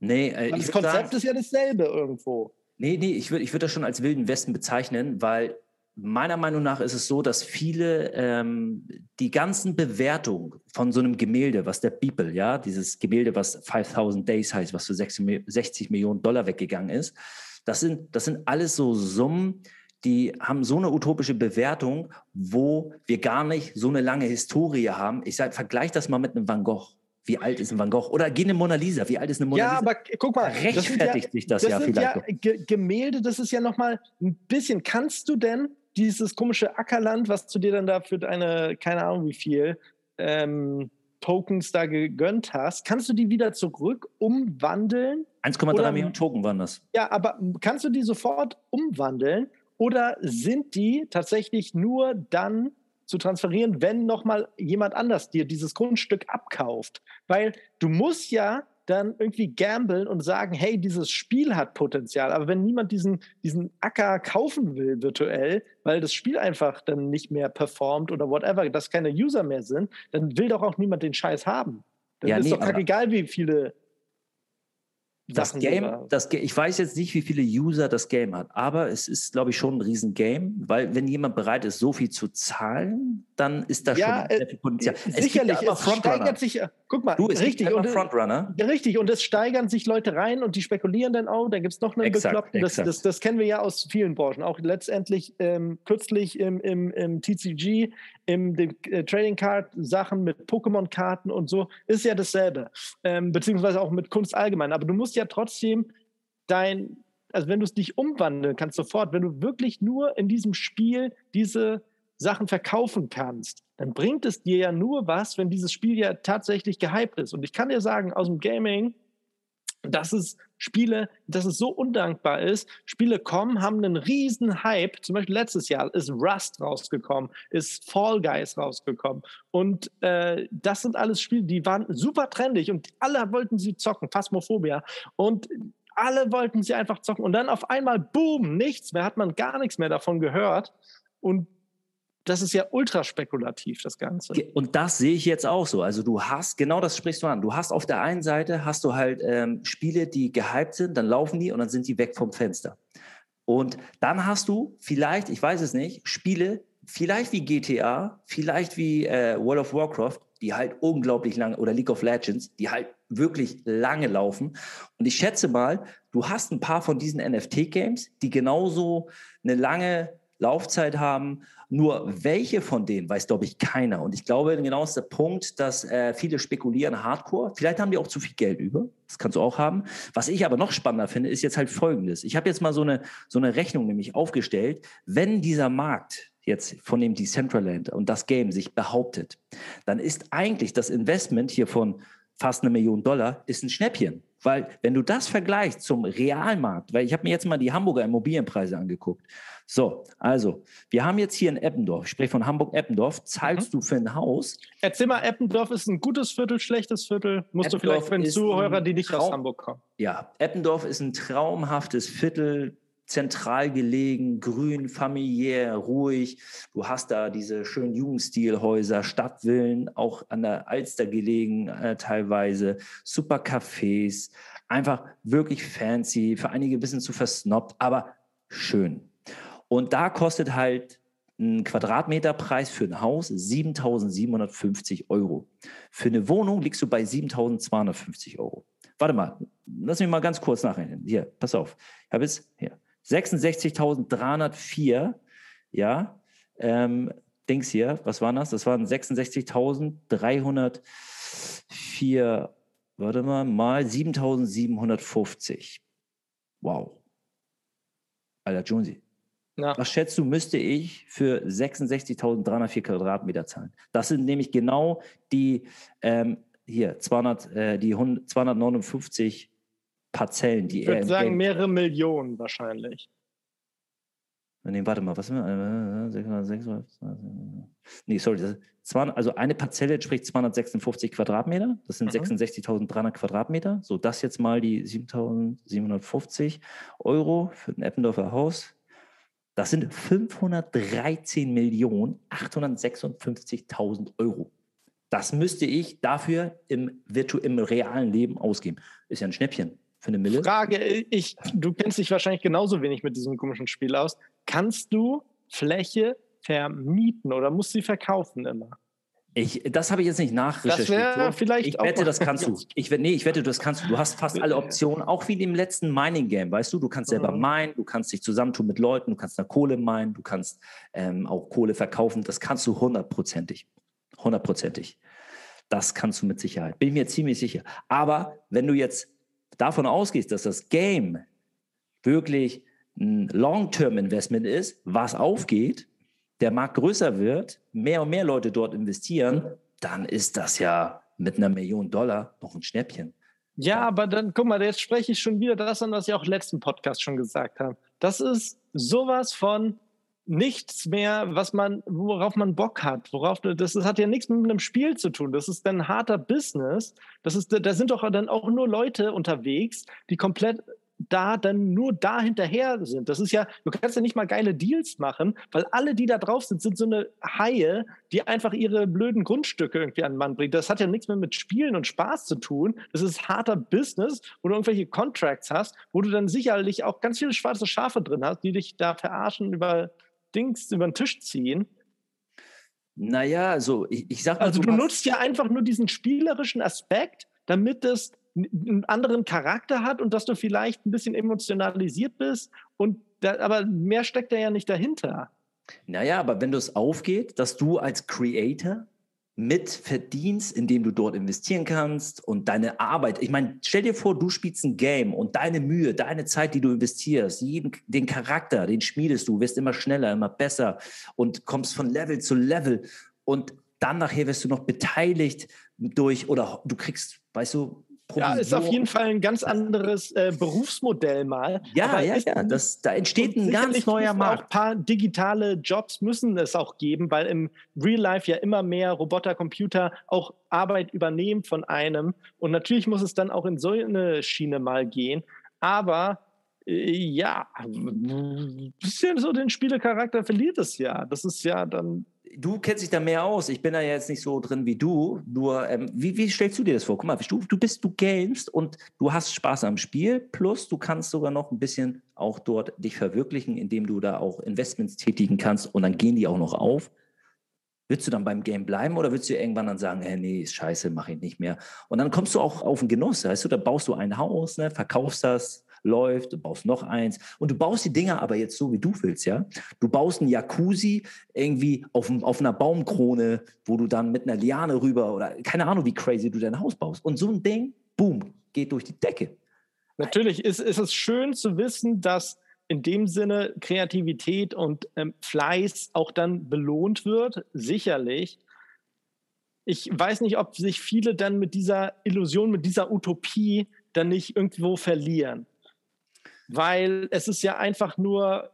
Nee, äh, das Konzept sagen, ist ja dasselbe irgendwo. Nee, nee, ich würde ich würd das schon als wilden Westen bezeichnen, weil meiner Meinung nach ist es so, dass viele ähm, die ganzen Bewertungen von so einem Gemälde, was der Beeple, ja, dieses Gemälde, was fünftausend Days heißt, was für sechzig Millionen Dollar weggegangen ist, das sind, das sind alles so Summen, die haben so eine utopische Bewertung, wo wir gar nicht so eine lange Historie haben. Ich sage, vergleich das mal mit einem Van Gogh. Wie alt ist ein Van Gogh? Oder geh eine Mona Lisa. Wie alt ist eine Mona Lisa? Ja, aber guck mal. Rechtfertigt sich das ja vielleicht. Das sind ja Gemälde, das ist ja nochmal ein bisschen. Kannst du denn dieses komische Ackerland, was du dir dann da für deine, keine Ahnung wie viel, ähm, Tokens da gegönnt hast, kannst du die wieder zurück umwandeln? eins Komma drei Millionen Token waren das. Ja, aber kannst du die sofort umwandeln? Oder sind die tatsächlich nur dann zu transferieren, wenn nochmal jemand anders dir dieses Grundstück abkauft. Weil du musst ja dann irgendwie gamblen und sagen, hey, dieses Spiel hat Potenzial. Aber wenn niemand diesen, diesen Acker kaufen will virtuell, weil das Spiel einfach dann nicht mehr performt oder whatever, dass keine User mehr sind, dann will doch auch niemand den Scheiß haben. Dann ja, ist nee, doch egal, wie viele das Sachen Game, das, ich weiß jetzt nicht, wie viele User das Game hat, aber es ist, glaube ich, schon ein Riesengame, weil wenn jemand bereit ist, so viel zu zahlen, dann ist das ja, schon sehr viel Potenzial. Es sicherlich, es steigert sich, guck mal, du, es richtig, und, Frontrunner. Richtig, und es steigern sich Leute rein und die spekulieren dann auch, da gibt es noch einen exakt, Bekloppten, das, das, das kennen wir ja aus vielen Branchen, auch letztendlich ähm, kürzlich im, im, im T C G, im dem, äh, Trading Card Sachen mit Pokémon-Karten und so, ist ja dasselbe, ähm, beziehungsweise auch mit Kunst allgemein, aber du musst ja trotzdem dein, Also wenn du es nicht umwandeln kannst sofort, wenn du wirklich nur in diesem Spiel diese Sachen verkaufen kannst, dann bringt es dir ja nur was, wenn dieses Spiel ja tatsächlich gehypt ist. Und ich kann dir sagen, aus dem Gaming, dass es Spiele, dass es so undankbar ist. Spiele kommen, haben einen riesen Hype. Zum Beispiel letztes Jahr ist Rust rausgekommen, ist Fall Guys rausgekommen. Und äh, das sind alles Spiele, die waren super trendig und alle wollten sie zocken. Phasmophobia. Und alle wollten sie einfach zocken. Und dann auf einmal, boom, nichts mehr. Hat man gar nichts mehr davon gehört. Und das ist ja ultra spekulativ, das Ganze. Und das sehe ich jetzt auch so. Also du hast, genau das sprichst du an, du hast auf der einen Seite, hast du halt ähm, Spiele, die gehypt sind, dann laufen die und dann sind die weg vom Fenster. Und dann hast du vielleicht, ich weiß es nicht, Spiele, vielleicht wie G T A, vielleicht wie äh, World of Warcraft, die halt unglaublich lange, oder League of Legends, die halt wirklich lange laufen. Und ich schätze mal, du hast ein paar von diesen N F T-Games, die genauso eine lange Laufzeit haben, nur welche von denen weiß, glaube ich, keiner. Und ich glaube, genau ist der Punkt, dass äh, viele spekulieren hardcore. Vielleicht haben die auch zu viel Geld über. Das kannst du auch haben. Was ich aber noch spannender finde, ist jetzt halt Folgendes. Ich habe jetzt mal so eine, so eine Rechnung nämlich aufgestellt. Wenn dieser Markt jetzt von dem Decentraland und das Game sich behauptet, dann ist eigentlich das Investment hier von fast eine Million Dollar, ist ein Schnäppchen. Weil wenn du das vergleichst zum Realmarkt, weil ich habe mir jetzt mal die Hamburger Immobilienpreise angeguckt. So, also, wir haben jetzt hier in Eppendorf, ich spreche von Hamburg-Eppendorf, zahlst mhm. du für ein Haus. Erzähl mal, Eppendorf ist ein gutes Viertel, schlechtes Viertel. Musst Eppendorf du vielleicht für einen Zuhörer, die nicht Traum- aus Hamburg kommen. Ja, Eppendorf ist ein traumhaftes Viertel, zentral gelegen, grün, familiär, ruhig. Du hast da diese schönen Jugendstilhäuser, Stadtvillen, auch an der Alster gelegen äh, teilweise, super Cafés, einfach wirklich fancy, für einige ein bisschen zu versnobbt, aber schön. Und da kostet halt ein Quadratmeterpreis für ein Haus siebentausendsiebenhundertfünfzig Euro. Für eine Wohnung liegst du bei siebentausendzweihundertfünfzig Euro. Warte mal, lass mich mal ganz kurz nachrechnen. Hier, pass auf. Ich habe jetzt hier sechsundsechzigtausenddreihundertvier, ja, ähm, Dings hier, was waren das? Das waren sechsundsechzigtausenddreihundertvier, warte mal, mal siebentausendsiebenhundertfünfzig. Wow. Alter, Jonesy. Na. Was schätzt du, müsste ich für sechsundsechzigtausenddreihundertvier Quadratmeter zahlen? Das sind nämlich genau die, ähm, hier, zweihundert, äh, die hundert, zweihundertneunundfünfzig Parzellen, die ich würde sagen, Game mehrere Millionen wahrscheinlich. Nee, warte mal, was? Nee, sorry. Das ist, also eine Parzelle entspricht zweihundertsechsundfünfzig Quadratmeter. Das sind mhm. sechsundsechzigtausenddreihundert Quadratmeter. So, das jetzt mal die siebentausendsiebenhundertfünfzig Euro für ein Eppendorfer Haus. Das sind fünfhundertdreizehn Millionen achthundertsechsundfünfzigtausend Euro. Das müsste ich dafür im virtu- im realen Leben ausgeben. Ist ja ein Schnäppchen. Für eine Mille. Frage, ich, du kennst dich wahrscheinlich genauso wenig mit diesem komischen Spiel aus. Kannst du Fläche vermieten oder musst du sie verkaufen immer? Ich, das habe ich jetzt nicht nachrecherchiert. Das wäre vielleicht ich auch wette, das kannst du. Ich, nee, ich wette, das kannst du. Du hast fast alle Optionen, auch wie in dem letzten Mining-Game, weißt du? Du kannst selber mhm. minen, du kannst dich zusammentun mit Leuten, du kannst nach Kohle minen, du kannst ähm, auch Kohle verkaufen. Das kannst du hundertprozentig. Hundertprozentig. Das kannst du mit Sicherheit. Bin ich mir ziemlich sicher. Aber wenn du jetzt davon ausgehst, dass das Game wirklich ein Long-Term-Investment ist, was aufgeht, der Markt größer wird, mehr und mehr Leute dort investieren, dann ist das ja mit einer Million Dollar noch ein Schnäppchen. Ja, ja. Aber dann, guck mal, jetzt spreche ich schon wieder das an, was ich auch im letzten Podcast schon gesagt habe. Das ist sowas von nichts mehr, was man, worauf man Bock hat, worauf das, das hat ja nichts mit einem Spiel zu tun. Das ist dann ein harter Business. Das ist, da sind doch dann auch nur Leute unterwegs, die komplett da dann nur da hinterher sind. Das ist ja, du kannst ja nicht mal geile Deals machen, weil alle, die da drauf sind, sind so eine Haie, die einfach ihre blöden Grundstücke irgendwie an den Mann bringt. Das hat ja nichts mehr mit Spielen und Spaß zu tun. Das ist harter Business, wo du irgendwelche Contracts hast, wo du dann sicherlich auch ganz viele schwarze Schafe drin hast, die dich da verarschen über Dings über den Tisch ziehen. Naja, also ich, ich sag mal... Also du, du nutzt ja einfach nur diesen spielerischen Aspekt, damit es einen anderen Charakter hat und dass du vielleicht ein bisschen emotionalisiert bist, und da, aber mehr steckt da ja nicht dahinter. Naja, aber wenn das aufgeht, dass du als Creator mit verdienst, indem du dort investieren kannst und deine Arbeit. Ich meine, stell dir vor, du spielst ein Game und deine Mühe, deine Zeit, die du investierst, jeden, den Charakter, den schmiedest du, wirst immer schneller, immer besser und kommst von Level zu Level und dann nachher wirst du noch beteiligt durch oder du kriegst, weißt du, Provision. Ja, ist auf jeden Fall ein ganz anderes äh, Berufsmodell mal. Ja, aber ja, ja. Das, da entsteht ein ganz neuer Markt. Auch ein paar digitale Jobs müssen es auch geben, weil im Real Life ja immer mehr Roboter, Computer auch Arbeit übernehmen von einem. Und natürlich muss es dann auch in so eine Schiene mal gehen. Aber äh, ja, ein bisschen so den Spielecharakter verliert es ja. Das ist ja dann... Du kennst dich da mehr aus. Ich bin da jetzt nicht so drin wie du. Nur, ähm, wie, wie stellst du dir das vor? Guck mal, du, du bist, du gamest und du hast Spaß am Spiel. Plus, du kannst sogar noch ein bisschen auch dort dich verwirklichen, indem du da auch Investments tätigen kannst. Und dann gehen die auch noch auf. Willst du dann beim Game bleiben oder willst du irgendwann dann sagen, hey, nee, ist scheiße, mache ich nicht mehr. Und dann kommst du auch auf den Genuss. Weißt du, da baust du ein Haus, ne, verkaufst das, läuft, du baust noch eins und du baust die Dinger aber jetzt so, wie du willst, ja. Du baust einen Jacuzzi irgendwie auf, auf einer Baumkrone, wo du dann mit einer Liane rüber oder keine Ahnung, wie crazy du dein Haus baust. Und so ein Ding, boom, geht durch die Decke. Natürlich ist, ist es schön zu wissen, dass in dem Sinne Kreativität und ähm, Fleiß auch dann belohnt wird, sicherlich. Ich weiß nicht, ob sich viele dann mit dieser Illusion, mit dieser Utopie dann nicht irgendwo verlieren. Weil es ist ja einfach nur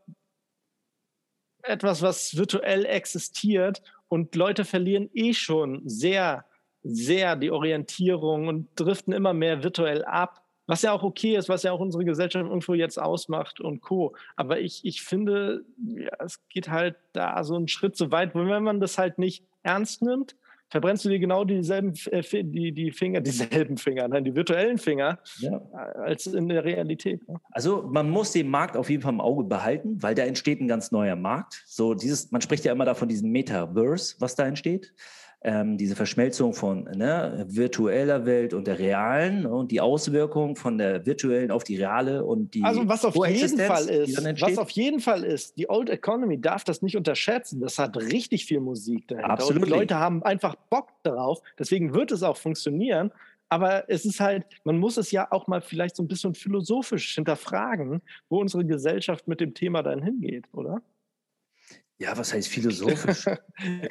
etwas, was virtuell existiert und Leute verlieren eh schon sehr, sehr die Orientierung und driften immer mehr virtuell ab, was ja auch okay ist, was ja auch unsere Gesellschaft irgendwo jetzt ausmacht und Co. Aber ich, ich finde, ja, es geht halt da so einen Schritt so weit, wenn man das halt nicht ernst nimmt, verbrennst du dir genau dieselben äh, die, die Finger, dieselben Finger, nein, die virtuellen Finger, ja, als in der Realität. Ne? Also man muss den Markt auf jeden Fall im Auge behalten, weil da entsteht ein ganz neuer Markt. So dieses, man spricht ja immer davon, diesem Metaverse, was da entsteht. Ähm, diese Verschmelzung von ne, virtueller Welt und der realen und die Auswirkung von der virtuellen auf die reale und die also was auf jeden Fall ist, was auf jeden Fall ist, die Old Economy darf das nicht unterschätzen. Das hat richtig viel Musik dahinter. Absolut. Und die Leute haben einfach Bock darauf. Deswegen wird es auch funktionieren. Aber es ist halt, man muss es ja auch mal vielleicht so ein bisschen philosophisch hinterfragen, wo unsere Gesellschaft mit dem Thema dann hingeht, oder? Ja, was heißt philosophisch?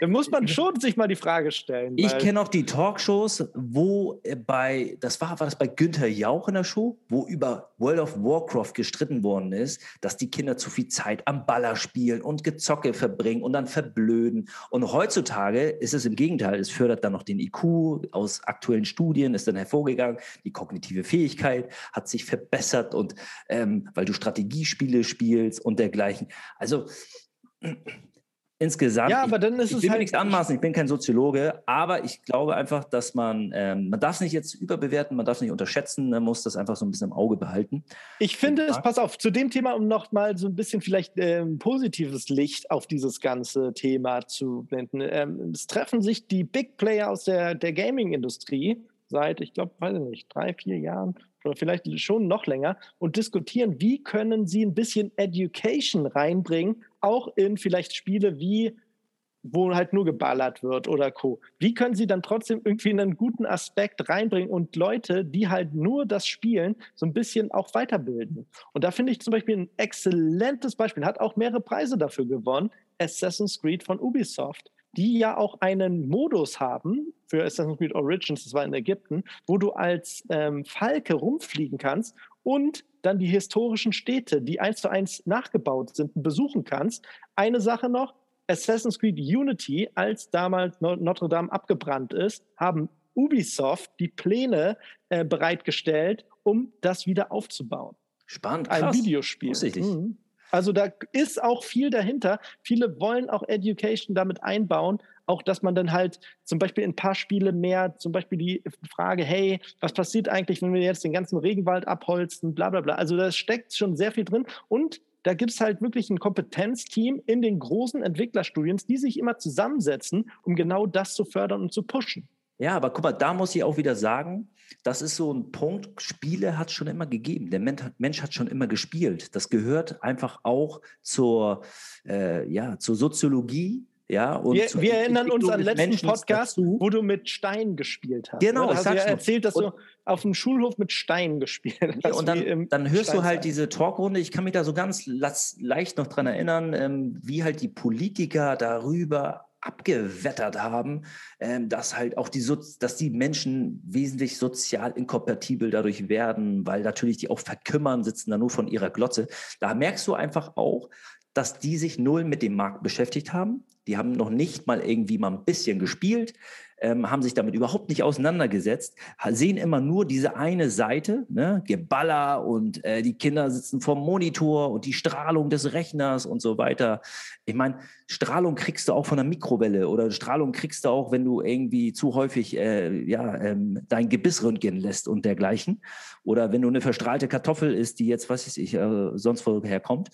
Da muss man schon sich mal die Frage stellen. Ich kenne auch die Talkshows, wo bei, das war, war das bei Günther Jauch in der Show, wo über World of Warcraft gestritten worden ist, dass die Kinder zu viel Zeit am Baller spielen und Gezocke verbringen und dann verblöden. Und heutzutage ist es im Gegenteil, es fördert dann noch den I Q. Aus aktuellen Studien ist dann hervorgegangen, die kognitive Fähigkeit hat sich verbessert und ähm, weil du Strategiespiele spielst und dergleichen. Also insgesamt, ja, aber dann ist ich, ich will halt mir nichts anmaßen, ich bin kein Soziologe, aber ich glaube einfach, dass man, ähm, man darf es nicht jetzt überbewerten, man darf es nicht unterschätzen, man muss das einfach so ein bisschen im Auge behalten. Ich finde es, pass auf, zu dem Thema, um nochmal so ein bisschen vielleicht ähm, positives Licht auf dieses ganze Thema zu blenden. Ähm, es treffen sich die Big Player aus der, der Gaming-Industrie seit, ich glaube, weiß ich nicht, drei, vier Jahren oder vielleicht schon noch länger und diskutieren, wie können sie ein bisschen Education reinbringen, auch in vielleicht Spiele wie, wo halt nur geballert wird oder Co. Wie können sie dann trotzdem irgendwie einen guten Aspekt reinbringen und Leute, die halt nur das spielen, so ein bisschen auch weiterbilden? Und da finde ich zum Beispiel ein exzellentes Beispiel, hat auch mehrere Preise dafür gewonnen, Assassin's Creed von Ubisoft, die ja auch einen Modus haben für Assassin's Creed Origins, das war in Ägypten, wo du als ähm, Falke rumfliegen kannst und dann die historischen Städte, die eins zu eins nachgebaut sind, besuchen kannst. Eine Sache noch, Assassin's Creed Unity, als damals Notre Dame abgebrannt ist, haben Ubisoft die Pläne äh, bereitgestellt, um das wieder aufzubauen. Spannend, krass. Ein Videospiel. Mhm. Also da ist auch viel dahinter. Viele wollen auch Education damit einbauen, auch dass man dann halt zum Beispiel in ein paar Spiele mehr, zum Beispiel die Frage, hey, was passiert eigentlich, wenn wir jetzt den ganzen Regenwald abholzen, bla bla bla. Also da steckt schon sehr viel drin und da gibt es halt wirklich ein Kompetenzteam in den großen Entwicklerstudios, die sich immer zusammensetzen, um genau das zu fördern und zu pushen. Ja, aber guck mal, da muss ich auch wieder sagen, das ist so ein Punkt, Spiele hat es schon immer gegeben, der Mensch hat schon immer gespielt. Das gehört einfach auch zur, äh, ja, zur Soziologie, Ja, und wir wir erinnern uns an den letzten Menschen Podcast, dazu. Wo du mit Stein gespielt hast. Genau, oder? Da ich hast du ja erzählt, dass und, du auf dem Schulhof mit Stein gespielt hast. Und dann, dann hörst Stein du halt diese Talkrunde. Ich kann mich da so ganz leicht noch dran erinnern, ähm, wie halt die Politiker darüber abgewettert haben, ähm, dass halt auch die, so- dass die Menschen wesentlich sozial inkompatibel dadurch werden, weil natürlich die auch verkümmern, sitzen da nur von ihrer Glotze. Da merkst du einfach auch, dass die sich null mit dem Markt beschäftigt haben. Die haben noch nicht mal irgendwie mal ein bisschen gespielt, ähm, haben sich damit überhaupt nicht auseinandergesetzt, sehen immer nur diese eine Seite, ne? Geballer und äh, die Kinder sitzen vorm Monitor und die Strahlung des Rechners und so weiter. Ich meine, Strahlung kriegst du auch von der Mikrowelle oder Strahlung kriegst du auch, wenn du irgendwie zu häufig äh, ja, ähm, dein Gebiss röntgen lässt und dergleichen. Oder wenn du eine verstrahlte Kartoffel isst, die jetzt, was weiß ich, äh, sonst woher kommt.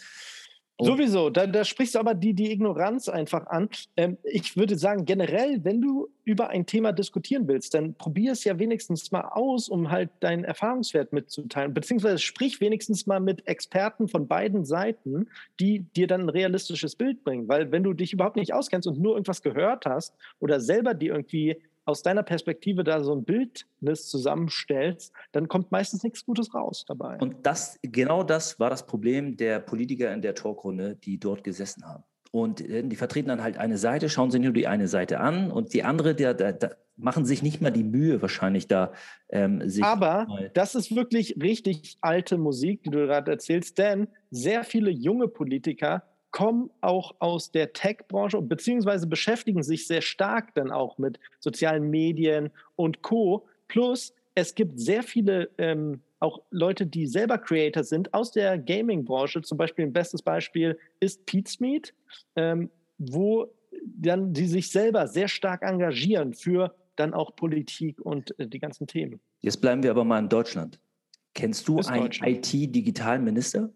Oh. Sowieso, da, da sprichst du aber die, die Ignoranz einfach an. Ähm, ich würde sagen, generell, wenn du über ein Thema diskutieren willst, dann probier es ja wenigstens mal aus, um halt deinen Erfahrungswert mitzuteilen, beziehungsweise sprich wenigstens mal mit Experten von beiden Seiten, die dir dann ein realistisches Bild bringen, weil wenn du dich überhaupt nicht auskennst und nur irgendwas gehört hast oder selber dir irgendwie aus deiner Perspektive da so ein Bildnis zusammenstellst, dann kommt meistens nichts Gutes raus dabei. Und das, genau das war das Problem der Politiker in der Talkrunde, die dort gesessen haben. Und die vertreten dann halt eine Seite, schauen sich nur die eine Seite an und die andere, der, der, der machen sich nicht mal die Mühe wahrscheinlich da. Ähm, sich Aber das ist wirklich richtig alte Musik, die du gerade erzählst, denn sehr viele junge Politiker kommen auch aus der Tech-Branche beziehungsweise beschäftigen sich sehr stark dann auch mit sozialen Medien und Co. Plus, es gibt sehr viele ähm, auch Leute, die selber Creator sind aus der Gaming-Branche. Zum Beispiel ein bestes Beispiel ist Pete's Meat, ähm, wo dann die sich selber sehr stark engagieren für dann auch Politik und äh, die ganzen Themen. Jetzt bleiben wir aber mal in Deutschland. Kennst du einen I T-Digitalminister?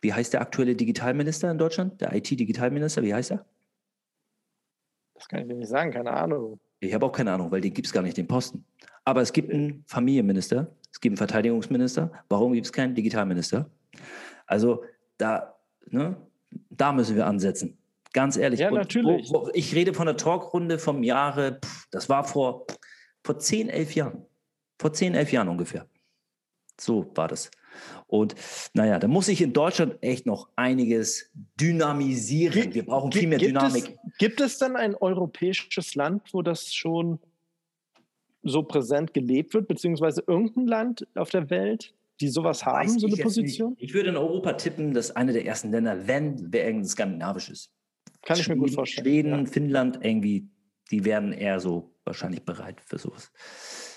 Wie heißt der aktuelle Digitalminister in Deutschland? Der I T-Digitalminister, wie heißt er? Das kann ich dir nicht sagen, keine Ahnung. Ich habe auch keine Ahnung, weil den gibt es gar nicht, den Posten. Aber es gibt einen Familienminister, es gibt einen Verteidigungsminister. Warum gibt es keinen Digitalminister? Also da, ne, da müssen wir ansetzen. Ganz ehrlich. Ja, natürlich. Wo, wo, ich rede von der Talkrunde vom Jahre, pff, das war vor, vor zehn, elf Jahren. Vor zehn, elf Jahren ungefähr. So war das. Und naja, da muss sich in Deutschland echt noch einiges dynamisieren. Wir brauchen viel mehr Dynamik. Gibt es denn ein europäisches Land, wo das schon so präsent gelebt wird, beziehungsweise irgendein Land auf der Welt, die sowas haben, so eine Position? Ich würde in Europa tippen, dass einer der ersten Länder, wenn wer irgendein skandinavisch ist. Kann ich mir gut vorstellen. Schweden, Finnland irgendwie, die werden eher so wahrscheinlich bereit für sowas.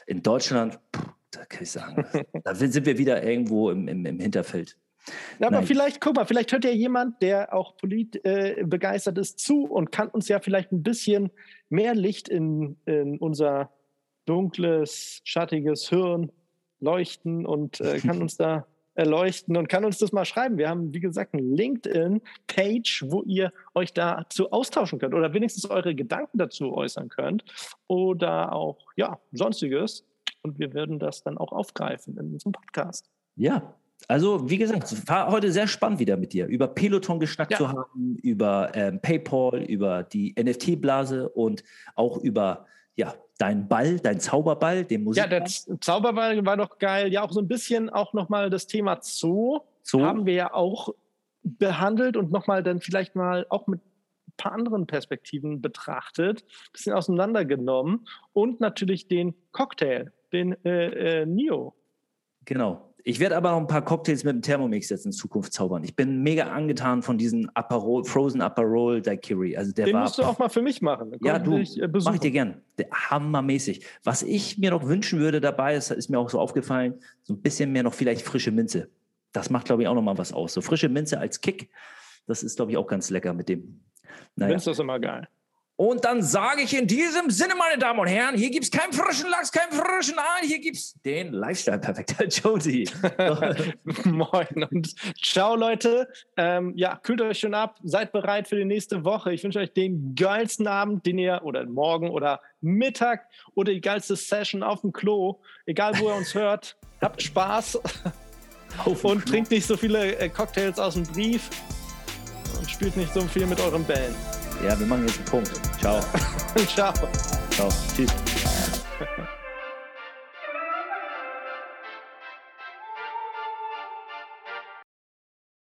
In Deutschland, pff, da kann ich sagen, da sind wir wieder irgendwo im, im, im Hinterfeld. Ja, aber Nein. vielleicht, guck mal, vielleicht hört ja jemand, der auch polit äh, begeistert ist, zu und kann uns ja vielleicht ein bisschen mehr Licht in, in unser dunkles, schattiges Hirn leuchten und äh, kann uns da erleuchten und kann uns das mal schreiben. Wir haben, wie gesagt, eine LinkedIn-Page, wo ihr euch dazu austauschen könnt oder wenigstens eure Gedanken dazu äußern könnt oder auch, ja, sonstiges. Und wir werden das dann auch aufgreifen in diesem Podcast. Ja, also wie gesagt, es war heute sehr spannend wieder mit dir, über Peloton geschnackt ja. zu haben, über ähm, PayPal, über die N F T-Blase und auch über ja, deinen Ball, deinen Zauberball, den Musik. Ja, der Zauberball war doch geil. Ja, auch so ein bisschen auch nochmal das Thema Zoo, Zoo haben wir ja auch behandelt und nochmal dann vielleicht mal auch mit ein paar anderen Perspektiven betrachtet, ein bisschen auseinandergenommen und natürlich den Cocktail. Den äh, äh, Neo. Genau. Ich werde aber noch ein paar Cocktails mit dem Thermomix jetzt in Zukunft zaubern. Ich bin mega angetan von diesem Aperol, Frozen Aperol Daiquiri. Also der Den war, musst du auch mal für mich machen. Ja, du, äh, mach ich dir gern. Der, hammermäßig. Was ich mir noch wünschen würde dabei, ist, ist mir auch so aufgefallen, so ein bisschen mehr noch vielleicht frische Minze. Das macht, glaube ich, auch noch mal was aus. So frische Minze als Kick, das ist, glaube ich, auch ganz lecker mit dem. Naja. Minze ist immer geil. Und dann sage ich in diesem Sinne, meine Damen und Herren, hier gibt es keinen frischen Lachs, keinen frischen Aal, hier gibt es den Lifestyle-Perfekter Josie. Moin und ciao, Leute. Ähm, ja, kühlt euch schon ab, seid bereit für die nächste Woche. Ich wünsche euch den geilsten Abend, den ihr, oder morgen oder Mittag, oder die geilste Session auf dem Klo. Egal, wo ihr uns hört, habt Spaß und trinkt nicht so viele Cocktails aus dem Brief. und spielt nicht so viel mit euren Bällen. Ja, wir machen jetzt einen Punkt. Ciao. Ciao. Ciao. Tschüss.